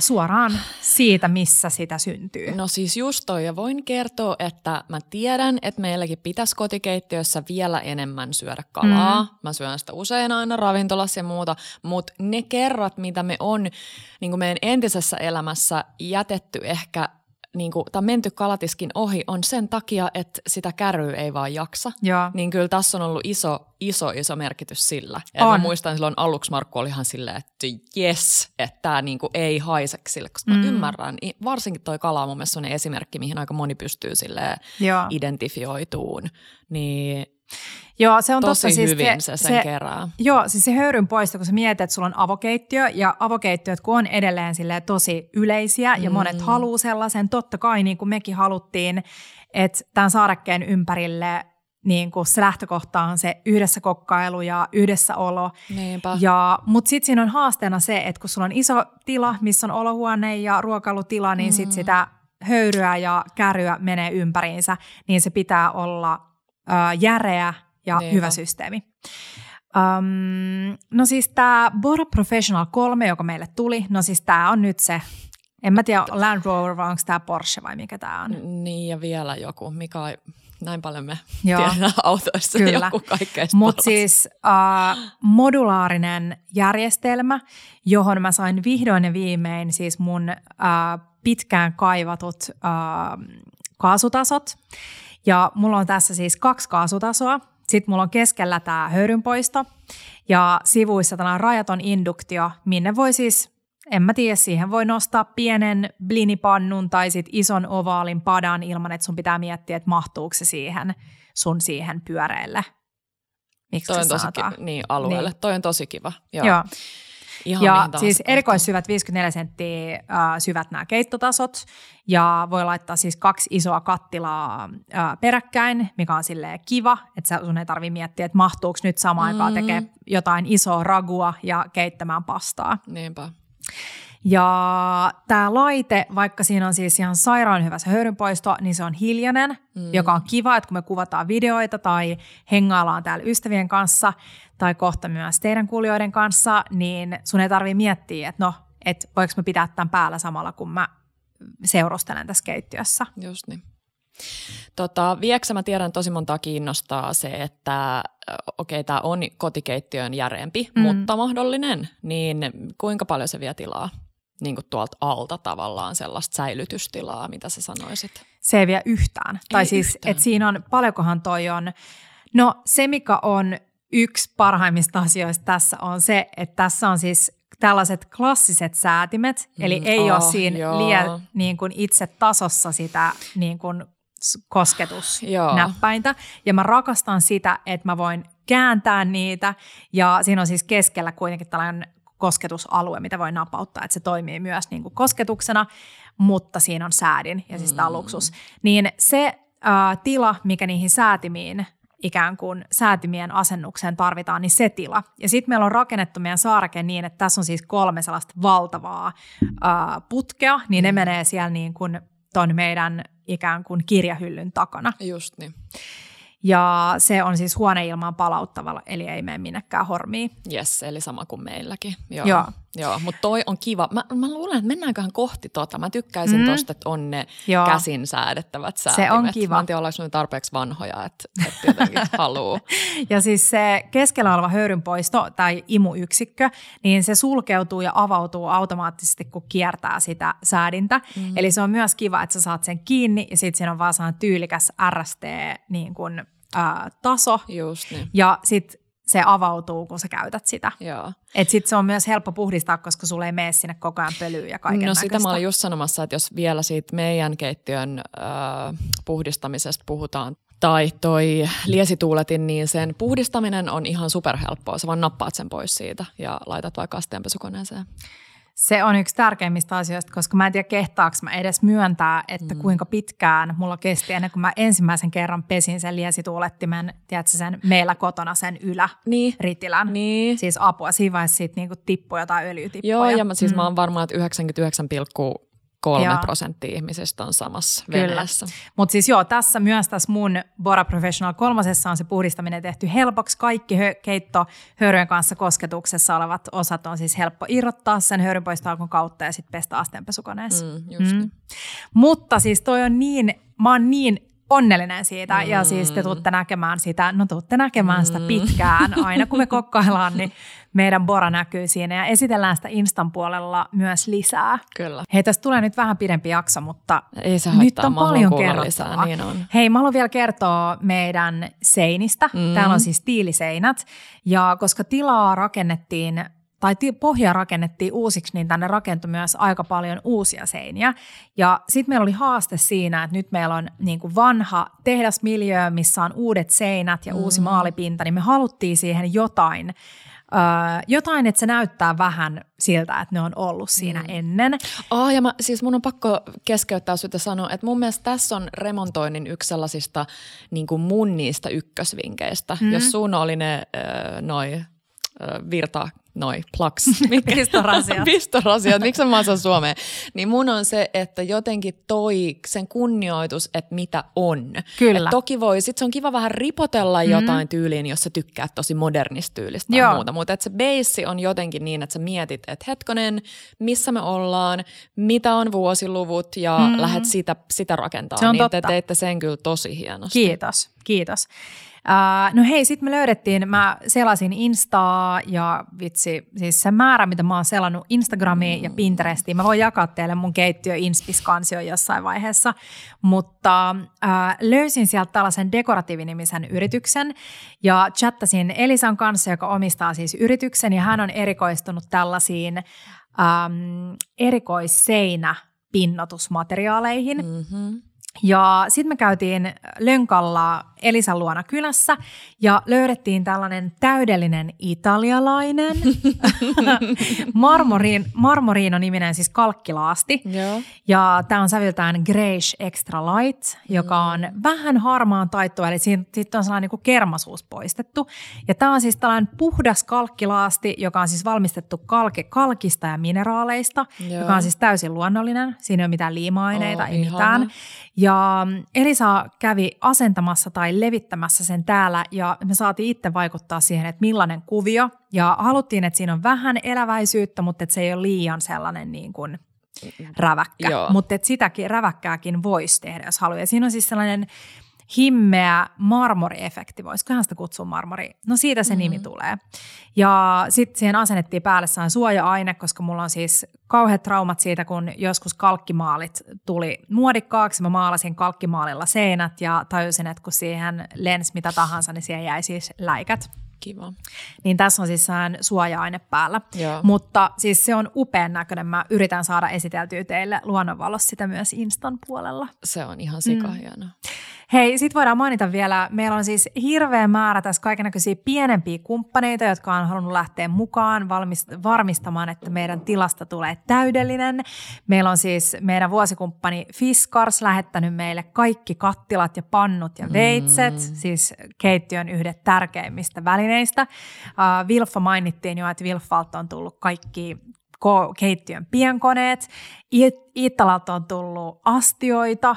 suoraan siitä, missä sitä syntyy. No siis just toi, ja voin kertoa, että mä tiedän, että meilläkin pitäisi kotikeittiössä vielä enemmän syödä kalaa. Mä syön sitä usein aina ravintolassa ja muuta, mutta ne kerrat, mitä me on niin kuin meidän entisessä elämässä jätetty ehkä niinku, tai menty kalatiskin ohi on sen takia, että sitä käryä ei vaan jaksa. Joo. Niin kyllä tässä on ollut iso merkitys sillä. Ja mä muistan silloin aluksi Markku oli ihan silleen, että jes, että tää niinku ei haiseksi sille, koska mä ymmärrän. Varsinkin toi kala on mun mielestä sellainen esimerkki, mihin aika moni pystyy silleen identifioituun. Niin... Joo, se on tosi siis hyvin se kerää. Joo, siis se höyryn poisto, kun sä mietit, että sulla on avokeittiö, ja avokeittiöt kun on edelleen silleen tosi yleisiä, ja monet haluaa sellaisen, totta kai niin kuin mekin haluttiin, että tämän saarekkeen ympärille niin kuin se lähtökohta on se yhdessä kokkailu ja yhdessä olo. Mutta sitten siinä on haasteena se, että kun sulla on iso tila, missä on olohuone ja ruokailutila, niin sitten sitä höyryä ja käryä menee ympäriinsä, niin se pitää olla järeä ja hyvä systeemi. No siis tämä Bora Professional 3, joka meille tuli, no siis tämä on nyt se En mä tiedä, Land Rover, vai onko tämä Porsche vai mikä tämä on? Niin ja vielä joku, mikä näin paljon me tiedän autoissa, kyllä. Joku kaikkeista. Mutta siis modulaarinen järjestelmä, johon mä sain vihdoin ja viimein siis mun pitkään kaivatut kaasutasot. Ja mulla on tässä siis 2 kaasutasoa. Sitten mulla on keskellä tämä höyrynpoisto ja sivuissa tämä rajaton induktio, minne voi siis, en mä tiedä, siihen voi nostaa pienen blinipannun tai sit ison ovaalin padan ilman, että sun pitää miettiä, että mahtuuko se siihen sun siihen pyöreille. Miksi se sanotaan? Niin, alueelle. Niin. Toi on tosi kiva. Joo. Ihan ja siis erikoissyvät 54 senttiä syvät nämä keittotasot ja voi laittaa siis 2 isoa kattilaa peräkkäin, mikä on silleen kiva, että sun ei tarvitse miettiä, että mahtuuko nyt samaan aikaan tekemään jotain isoa ragua ja keittämään pastaa. Niinpä. Ja tämä laite, vaikka siinä on siis ihan sairaan hyvä se höyrynpoisto, niin se on hiljainen, joka on kiva, että kun me kuvataan videoita tai hengaillaan täällä ystävien kanssa tai kohta myös teidän kuulijoiden kanssa, niin sun ei tarvitse miettiä, että no, että voiko mä pitää tämän päällä samalla, kun mä seurustelen tässä keittiössä. Just niin. Vieksä mä tiedän, tosi montaa kiinnostaa se, että okei, tämä on kotikeittiön järeempi, mutta mahdollinen, niin kuinka paljon se vie tilaa? Niin kuin tuolta alta tavallaan sellaista säilytystilaa, mitä sä sanoisit? Se ei vie yhtään. Ei yhtään. Että siinä on, paljonkohan toi on, no se mikä on yksi parhaimmista asioista tässä on se, että tässä on siis tällaiset klassiset säätimet, eli ei ole siinä liian niin kuin itse tasossa sitä niin kuin kosketusnäppäintä. Ja mä rakastan sitä, että mä voin kääntää niitä. Ja siinä on siis keskellä kuitenkin tällainen kosketusalue, mitä voi napauttaa, että se toimii myös niin kuin kosketuksena, mutta siinä on säädin ja siis tää on luksus. Niin se tila, mikä niihin säätimiin ikään kuin säätimien asennukseen tarvitaan, niin se tila. Ja sitten meillä on rakennettu meidän saareke niin, että tässä on siis 3 sellaista valtavaa putkea, niin ne menee siellä niin kuin ton meidän ikään kuin kirjahyllyn takana. Just niin. Ja se on siis huoneilmaan palauttava, eli ei mene minnekään hormiin. Jes, eli sama kuin meilläkin. Joo, mutta toi on kiva. Mä luulen, että mennäänköhän kohti tota. Mä tykkäisin tosta, että on ne käsin säädettävät säätimet. Se on kiva. Mä en tiedä, ollaanko tarpeeksi vanhoja, että jotenkin haluu. Ja siis se keskellä oleva höyrynpoisto tai imuyksikkö, niin se sulkeutuu ja avautuu automaattisesti, kun kiertää sitä säädintä. Eli se on myös kiva, että sä saat sen kiinni ja sit siinä on vaan sellainen tyylikäs RST niin kuin taso. Just niin. Ja sit se avautuu, kun sä käytät sitä. Että sit se on myös helppo puhdistaa, koska sulle ei mene sinne koko ajan pölyä ja kaiken näköistä. No sitä mä olin just sanomassa, että jos vielä siitä meidän keittiön puhdistamisesta puhutaan, tai toi liesituuletin, niin sen puhdistaminen on ihan superhelppoa. Sä vaan nappaat sen pois siitä ja laitat vaikka asteenpesukoneeseen. Se on yksi tärkeimmistä asioista, koska mä en tiedä kehtaaks mä edes myöntää, että kuinka pitkään mulla kesti ennen kuin mä ensimmäisen kerran pesin sen liesituulettimen, tiedätkö sen meillä kotona sen yläritilän. Niin. Siis apua, siinä vaiheessa siitä niinku tippui jotain öljytippoja. Joo, ja siis mä oon varmaan, että 99,3% ihmisistä on samassa veneessä. Mutta siis joo, tässä myös tässä mun Bora Professional 3:ssa on se puhdistaminen tehty helpoksi. Kaikki keittohöyryjen kanssa kosketuksessa olevat osat on siis helppo irrottaa sen höyrynpoistoaukon kautta ja sitten pestä asteenpesukoneessa. Niin. Mutta siis toi on niin, mä oon niin onnellinen siitä ja siis te tuutte näkemään sitä, sitä pitkään. Aina kun me kokkaillaan, niin meidän Bora näkyy siinä ja esitellään sitä Instan puolella myös lisää. Kyllä. Hei, tässä tulee nyt vähän pidempi jakso, mutta nyt on paljon kerrottavaa. Niin on. Hei, mä haluan vielä kertoa meidän seinistä. Täällä on siis tiiliseinät ja koska tilaa rakennettiin tai pohja rakennettiin uusiksi, niin tänne rakentui myös aika paljon uusia seiniä. Ja sitten meillä oli haaste siinä, että nyt meillä on niin kuin vanha tehdasmiljöö, missä on uudet seinät ja uusi maalipinta, niin me haluttiin siihen jotain, että se näyttää vähän siltä, että ne on ollut siinä ennen. Ja siis mun on pakko keskeyttää syytä sanoa, että mun mielestä tässä on remontoinnin yksi sellaisista niin kuin mun niistä ykkösvinkeistä. Jos sun oli ne noi virta, noi, plaks. Pistorasiat. Pistorasiat, miksi mä oon suomeen? Niin mun on se, että jotenkin toi sen kunnioitus, että mitä on. Kyllä. Et toki voi, sit se on kiva vähän ripotella jotain tyyliin, jos sä tykkäät tosi modernista tyylistä tai muuta. Mutta se beissi on jotenkin niin, että sä mietit, että hetkonen, missä me ollaan, mitä on vuosiluvut ja lähdet sitä rakentaa. Se on niin totta. Te teitte sen kyllä tosi hienosti. Kiitos, kiitos. No hei, sit me löydettiin, mä selasin Instaa ja vitsi, siis se määrä, mitä mä oon selannut Instagramiin ja Pinterestiin. Mä voin jakaa teille mun keittiö-inspis-kansio jossain vaiheessa, mutta löysin sieltä tällaisen dekoratiivinimisen yrityksen ja chattasin Elisan kanssa, joka omistaa siis yrityksen ja hän on erikoistunut tällaisiin erikoisseinäpinnoitusmateriaaleihin. Mm-hmm. Ja sitten me käytiin Lönkalla Elisan luona kylässä ja löydettiin tällainen täydellinen italialainen Marmorino-niminen siis kalkkilaasti. Joo. Ja tämä on säviltään Grayish Extra Light, joka on vähän harmaan taittua, eli siitä on sellainen niin kuin kermasuus poistettu. Ja tämä on siis tällainen puhdas kalkkilaasti, joka on siis valmistettu kalkista ja mineraaleista, joo, joka on siis täysin luonnollinen. Siinä ei ole mitään liima-aineita, ei mitään. Ja Elisa kävi asentamassa tai levittämässä sen täällä ja me saatiin itse vaikuttaa siihen, että millainen kuvio. Ja haluttiin, että siinä on vähän eläväisyyttä, mutta että se ei ole liian sellainen niin kuin räväkkä. Joo. Mutta että sitäkin räväkkääkin voisi tehdä, jos haluaa. Ja siinä on siis sellainen himmeä marmoriefekti, voisikohan sitä kutsua marmori? No siitä se nimi tulee. Ja sitten siihen asennettiin päälle saan suoja-aine, koska mulla on siis kauheat traumat siitä, kun joskus kalkkimaalit tuli muodikkaaksi. Mä maalasin kalkkimaalilla seinät ja tajusin, että kun siihen lensi mitä tahansa, niin siihen jäi siis läikät. Kiva. Niin tässä on siis suoja-aine päällä. Joo. Mutta siis se on upean näköinen. Mä yritän saada esiteltyä teille luonnonvalossa sitä myös Instan puolella. Se on ihan sikahienoa. Hei, sit voidaan mainita vielä, meillä on siis hirveä määrä tässä kaikennäköisiä pienempiä kumppaneita, jotka on halunnut lähteä mukaan varmistamaan, että meidän tilasta tulee täydellinen. Meillä on siis meidän vuosikumppani Fiskars lähettänyt meille kaikki kattilat ja pannut ja veitset, siis keittiön yhdet tärkeimmistä välineistä. Vilffa mainittiin jo, että Vilffalta on tullut kaikki keittiön pienkoneet, Italalta on tullut astioita,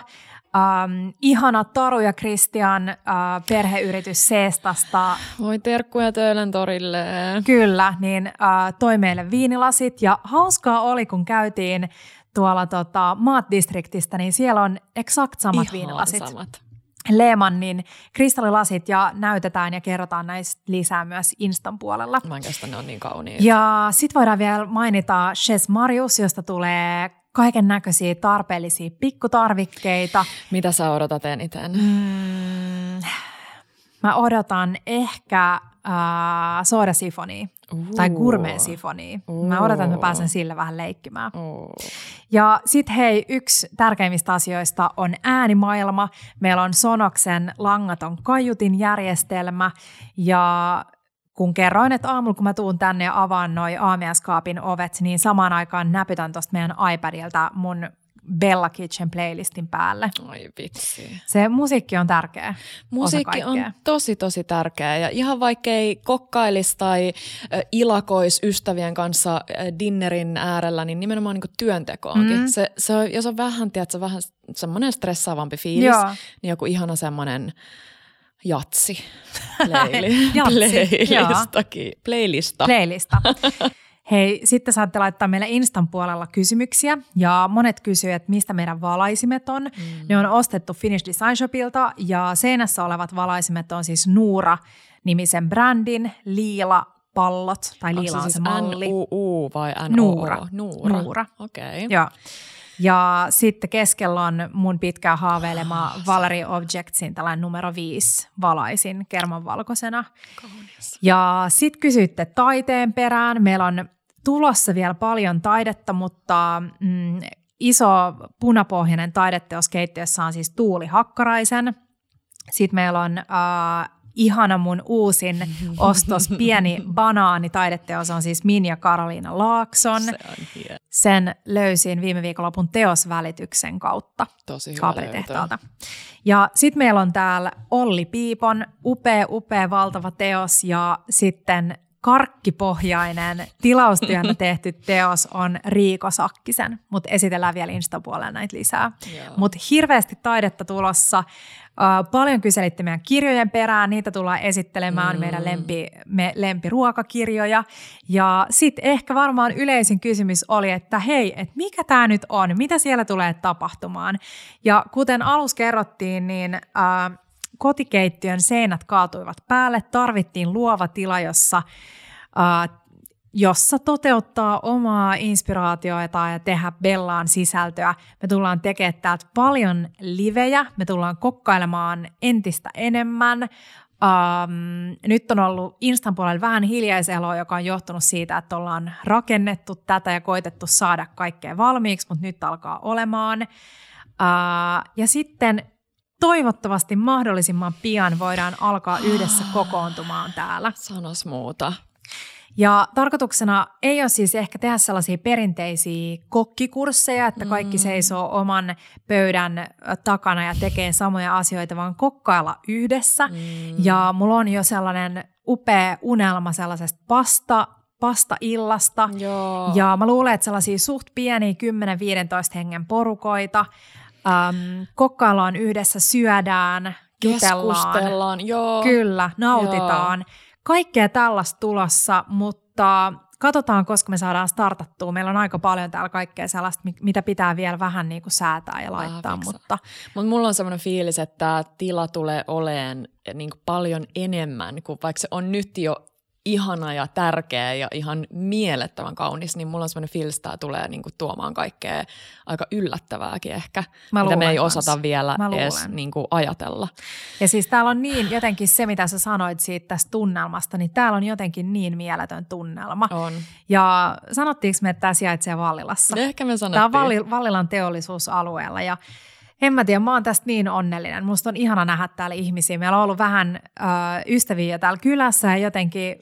ihana Taru ja Kristian perheyritys Seestasta. Voi terkkuja Töölön torille. Kyllä, niin toi meille viinilasit ja hauskaa oli, kun käytiin tuolla Maat-distriktistä, niin siellä on eksakt samat ihan viinilasit. Samat. Lehmannin kristallilasit ja näytetään ja kerrotaan näistä lisää myös Instan puolella. Mä en käsitä, ne on niin kauniita. Ja sit voidaan vielä mainita Chez Marius, josta tulee kaiken näköisiä tarpeellisia pikkutarvikkeita. Mitä sä odotat eniten? Mä odotan ehkä soodasifonia tai gourmet-sifonia. Mä odotan, että mä pääsen sillä vähän leikkimään. Ja sit hei, yksi tärkeimmistä asioista on äänimaailma. Meillä on Sonoksen langaton kaiutin järjestelmä ja kun kerroin, että aamulla kun mä tuun tänne ja avaan noi aamiaiskaapin ovet, niin samaan aikaan näpytän tuosta meidän iPadilta mun Bella Kitchen playlistin päälle. Oi vitsi. Se musiikki on tärkeä. Musiikki on tosi tosi tärkeä ja ihan vaikkei kokkailisi tai ilakois ystävien kanssa dinnerin äärellä, niin nimenomaan niin kuin työntekoonkin. Se on, jos on vähän, tiedätkö, vähän semmoinen stressaavampi fiilis, niin joku ihana semmoinen jatsi. Playlista. Hei, sitten saatte laittaa meille Instan puolella kysymyksiä ja monet kysyy, että mistä meidän valaisimet on. Ne on ostettu Finnish Design Shopilta ja seinässä olevat valaisimet on siis Nuura-nimisen brändin liila pallot tai liila on se siis malli. NUU vai NOO? Nuura. Okei. Joo. Ja sitten keskellä on mun pitkään haaveilema Valerie Objectsin tällainen numero 5 valaisin kermanvalkoisena. Kaunis. Ja sitten kysyitte taiteen perään. Meillä on tulossa vielä paljon taidetta, mutta iso punapohjainen taideteos keittiössä on siis Tuuli Hakkaraisen. Sitten meillä on ihana mun uusin ostos, pieni banaani taideteos on siis Minja Karoliina Laakson. Se on hieno. Sen löysin viime viikonlopun teosvälityksen kautta. Tosi hyvä kaapelitehtaalta. Ja sitten meillä on täällä Olli Piipon upea valtava teos ja sitten karkkipohjainen tilaustyönä tehty teos on Riiko Sakkisen, mutta esitellään vielä Insta-puolella näitä lisää. Mutta hirveästi taidetta tulossa. Paljon kyselitte meidän kirjojen perään, niitä tullaan esittelemään, meidän lempiruokakirjoja. Ja sitten ehkä varmaan yleisin kysymys oli, että hei, et mikä tämä nyt on, mitä siellä tulee tapahtumaan. Ja kuten alussa kerrottiin, niin kotikeittiön seinät kaatuivat päälle, tarvittiin luova tila, jossa toteuttaa omaa inspiraatioita ja tehdä Bellaan sisältöä. Me tullaan tekemään täältä paljon livejä, me tullaan kokkailemaan entistä enemmän. Nyt on ollut Instan puolella vähän hiljaiseloa, joka on johtunut siitä, että ollaan rakennettu tätä ja koitettu saada kaikkea valmiiksi, mutta nyt alkaa olemaan. Ja sitten toivottavasti mahdollisimman pian voidaan alkaa yhdessä kokoontumaan täällä. Sanois muuta. Ja tarkoituksena ei ole siis ehkä tehdä sellaisia perinteisiä kokkikursseja, että kaikki seisoo oman pöydän takana ja tekee samoja asioita, vaan kokkailla yhdessä. Ja mulla on jo sellainen upea unelma sellaisesta pastaillasta. Joo. Ja mä luulen, että sellaisia suht pieniä 10-15 hengen porukoita. Kokkaillaan yhdessä, syödään, jutellaan, joo, kyllä, nautitaan. Joo. Kaikkea tällaista tulossa, mutta katsotaan, koska me saadaan startattua. Meillä on aika paljon täällä kaikkea sellaista, mitä pitää vielä vähän niin kuin säätää ja laittaa. Mutta mulla on semmoinen fiilis, että tämä tila tulee olemaan niin kuin paljon enemmän, kuin vaikka se on nyt jo ihana ja tärkeä ja ihan mielettömän kaunis, niin mulla on semmoinen fiilis, että tämä tulee niinku tuomaan kaikkea aika yllättävääkin ehkä, mitä me ei osata vielä edes niinku ajatella. Ja siis täällä on niin jotenkin se, mitä sä sanoit siitä tästä tunnelmasta, niin täällä on jotenkin niin mieletön tunnelma. On. Ja sanottiinko me, että tämä sijaitsee Vallilassa? Ehkä me sanottiin. Tämä on Vallilan teollisuusalueella ja en mä tiedä, mä oon tästä niin onnellinen. Musta on ihana nähdä täällä ihmisiä. Meillä on ollut vähän ystäviä täällä kylässä ja jotenkin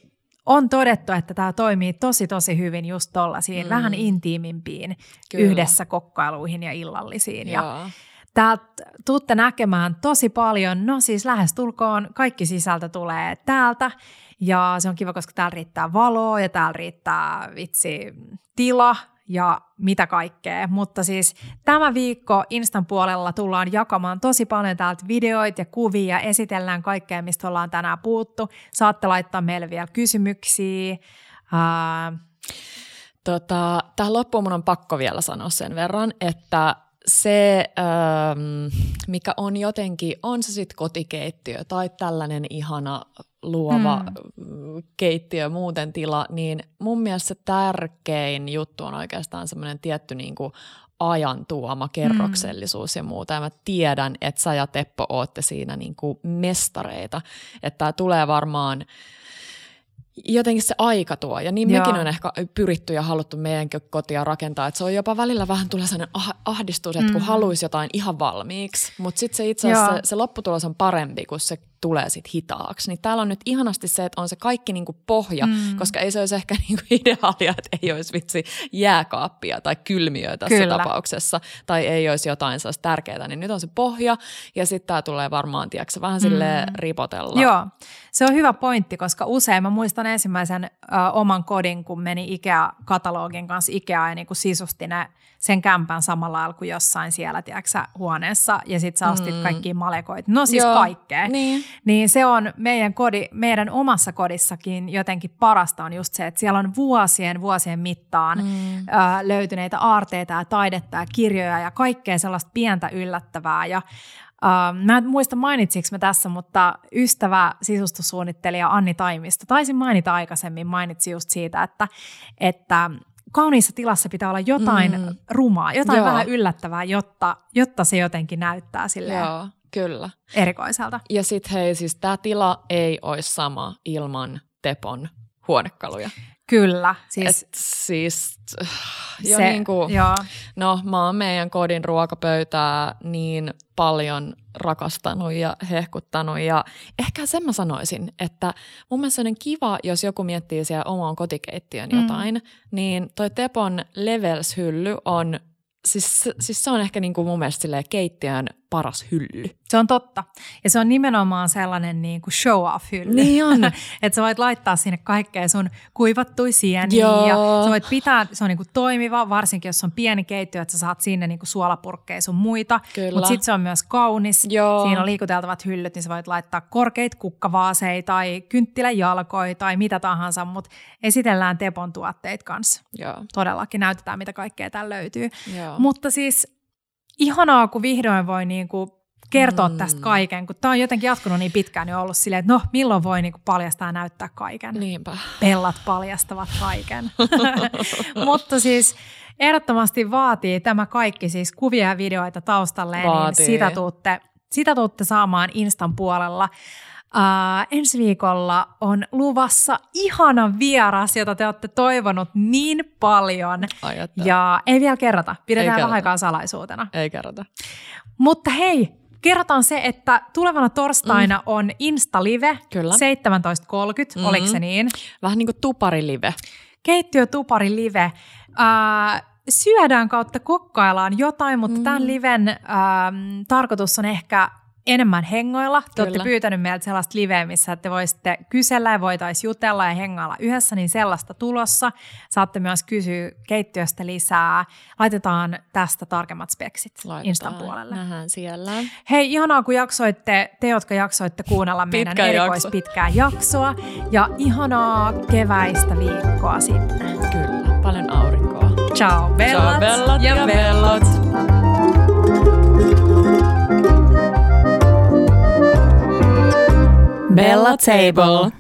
on todettu, että tämä toimii tosi hyvin just tollaisiin vähän intiimimpiin yhdessä kokkailuihin ja illallisiin. Ja täältä tuutte näkemään tosi paljon, no siis lähestulkoon kaikki sisältö tulee täältä ja se on kiva, koska täällä riittää valoa ja täällä riittää vitsi tila ja mitä kaikkea. Mutta siis tämä viikko Instan puolella tullaan jakamaan tosi paljon täältä videoita ja kuvia. Esitellään kaikkea, mistä ollaan tänään puhuttu. Saatte laittaa meille vielä kysymyksiä. Tähän loppuun mun on pakko vielä sanoa sen verran, että se, mikä on jotenkin, on se sitten kotikeittiö tai tällainen ihana luova keittiö, muuten tila, niin mun mielestä tärkein juttu on oikeastaan semmoinen tietty niinku ajan tuoma kerroksellisuus ja muuta. Ja mä tiedän, että sä ja Teppo ootte siinä niinku mestareita, että tää tulee varmaan jotenkin se aika tuo, ja niin mekin on ehkä pyritty ja haluttu meidänkin kotia rakentaa, että se on jopa välillä vähän tulee sellainen ahdistus, että kun haluaisi jotain ihan valmiiksi, mutta sitten se itse asiassa se lopputulos on parempi, kun se tulee sitten hitaaksi. Niin täällä on nyt ihanasti se, että on se kaikki niinku pohja, koska ei se olisi ehkä niinku ideaalia, että ei olisi vitsi jääkaappia tai kylmiöä tässä tapauksessa, tai ei olisi jotain sellaista tärkeää, niin nyt on se pohja, ja sitten tämä tulee varmaan, tiedätkö, vähän silleen ripotella. Joo, se on hyvä pointti, koska usein mä muistan ensimmäisen oman kodin, kun meni IKEA-katalogin kanssa IKEA ja niinku sisusti sen kämpän samalla lailla kuin jossain siellä, tiedätkö, huoneessa, ja sitten sä ostit kaikkia malekoita. No siis kaikkea. Niin. Niin se on meidän omassa kodissakin jotenkin parasta on just se, että siellä on vuosien mittaan löytyneitä aarteita ja taidetta ja kirjoja ja kaikkea sellaista pientä yllättävää. Ja mä en muista mainitsiks mä tässä, mutta ystävä sisustussuunnittelija Anni Taimista taisin mainita aikaisemmin, mainitsi just siitä, että kauniissa tilassa pitää olla jotain rumaa, jotain vähän yllättävää, jotta se jotenkin näyttää silleen. Joo. Kyllä. Erikoiselta. Ja sitten hei, siis tämä tila ei olisi sama ilman Tepon huonekaluja. Kyllä. Siis mä oon meidän kodin ruokapöytää niin paljon rakastanut ja hehkuttanut ja ehkä sen mä sanoisin, että mun mielestä on kiva, jos joku miettii siellä omaan kotikeittiön jotain, niin toi Tepon Levels-hylly on, siis se on ehkä niinku mun mielestä keittiön paras hylly. Se on totta. Ja se on nimenomaan sellainen niin kuin show-off-hylly. Niin on. Että sä voit laittaa sinne kaikkea sun kuivattuja sieniä. Ja sä voit pitää, se on niin kuin toimiva, varsinkin jos on pieni keittiö, että sä saat sinne niin kuin suolapurkkeja sun muita. Kyllä. Mutta sit se on myös kaunis. Joo. Siinä on liikuteltavat hyllyt, niin sä voit laittaa korkeita kukkavaaseja tai kynttiläjalkoja tai mitä tahansa. Mutta esitellään Tepon tuotteet kanssa. Joo. Todellakin näytetään, mitä kaikkea täällä löytyy. Joo. Mutta siis ihanaa, kun vihdoin voi niinku kertoa tästä kaiken, kun tämä on jotenkin jatkunut niin pitkään, niin on ollut silleen, että no, milloin voi niinku paljastaa ja näyttää kaiken. Niinpä. Pellat paljastavat kaiken. Mutta siis ehdottomasti vaatii tämä kaikki, siis kuvia ja videoita taustalleen, vaatii. Niin sitä tuutte saamaan Instan puolella. Ensi viikolla on luvassa ihana vieras, jota te olette toivonut niin paljon. Ajattelin. Ja ei vielä kerrota, pidetään vähän aikaa salaisuutena. Ei kerrota. Mutta hei, kerrotaan se, että tulevana torstaina on Insta-live 17.30, oliko se niin? Vähän niin kuin tuparilive. Keittiötuparilive. Syödään kautta kokkaillaan jotain, mutta tämän liven tarkoitus on ehkä enemmän hengoilla. Te olette pyytänyt meiltä sellaista liveä, missä te voisitte kysellä ja voitaisiin jutella ja hengailla yhdessä, niin sellaista tulossa. Saatte myös kysyä keittiöstä lisää. Laitetaan tästä tarkemmat speksit Instan puolelle. Nähdään siellä. Hei, ihanaa kun jaksoitte, te jotka jaksoitte kuunnella meidän erikoispitkää jaksoa. Ja ihanaa keväistä viikkoa sinne. Kyllä, paljon aurinkoa. Ciao bellat, ciao, bellat ja bellot. Bella Table.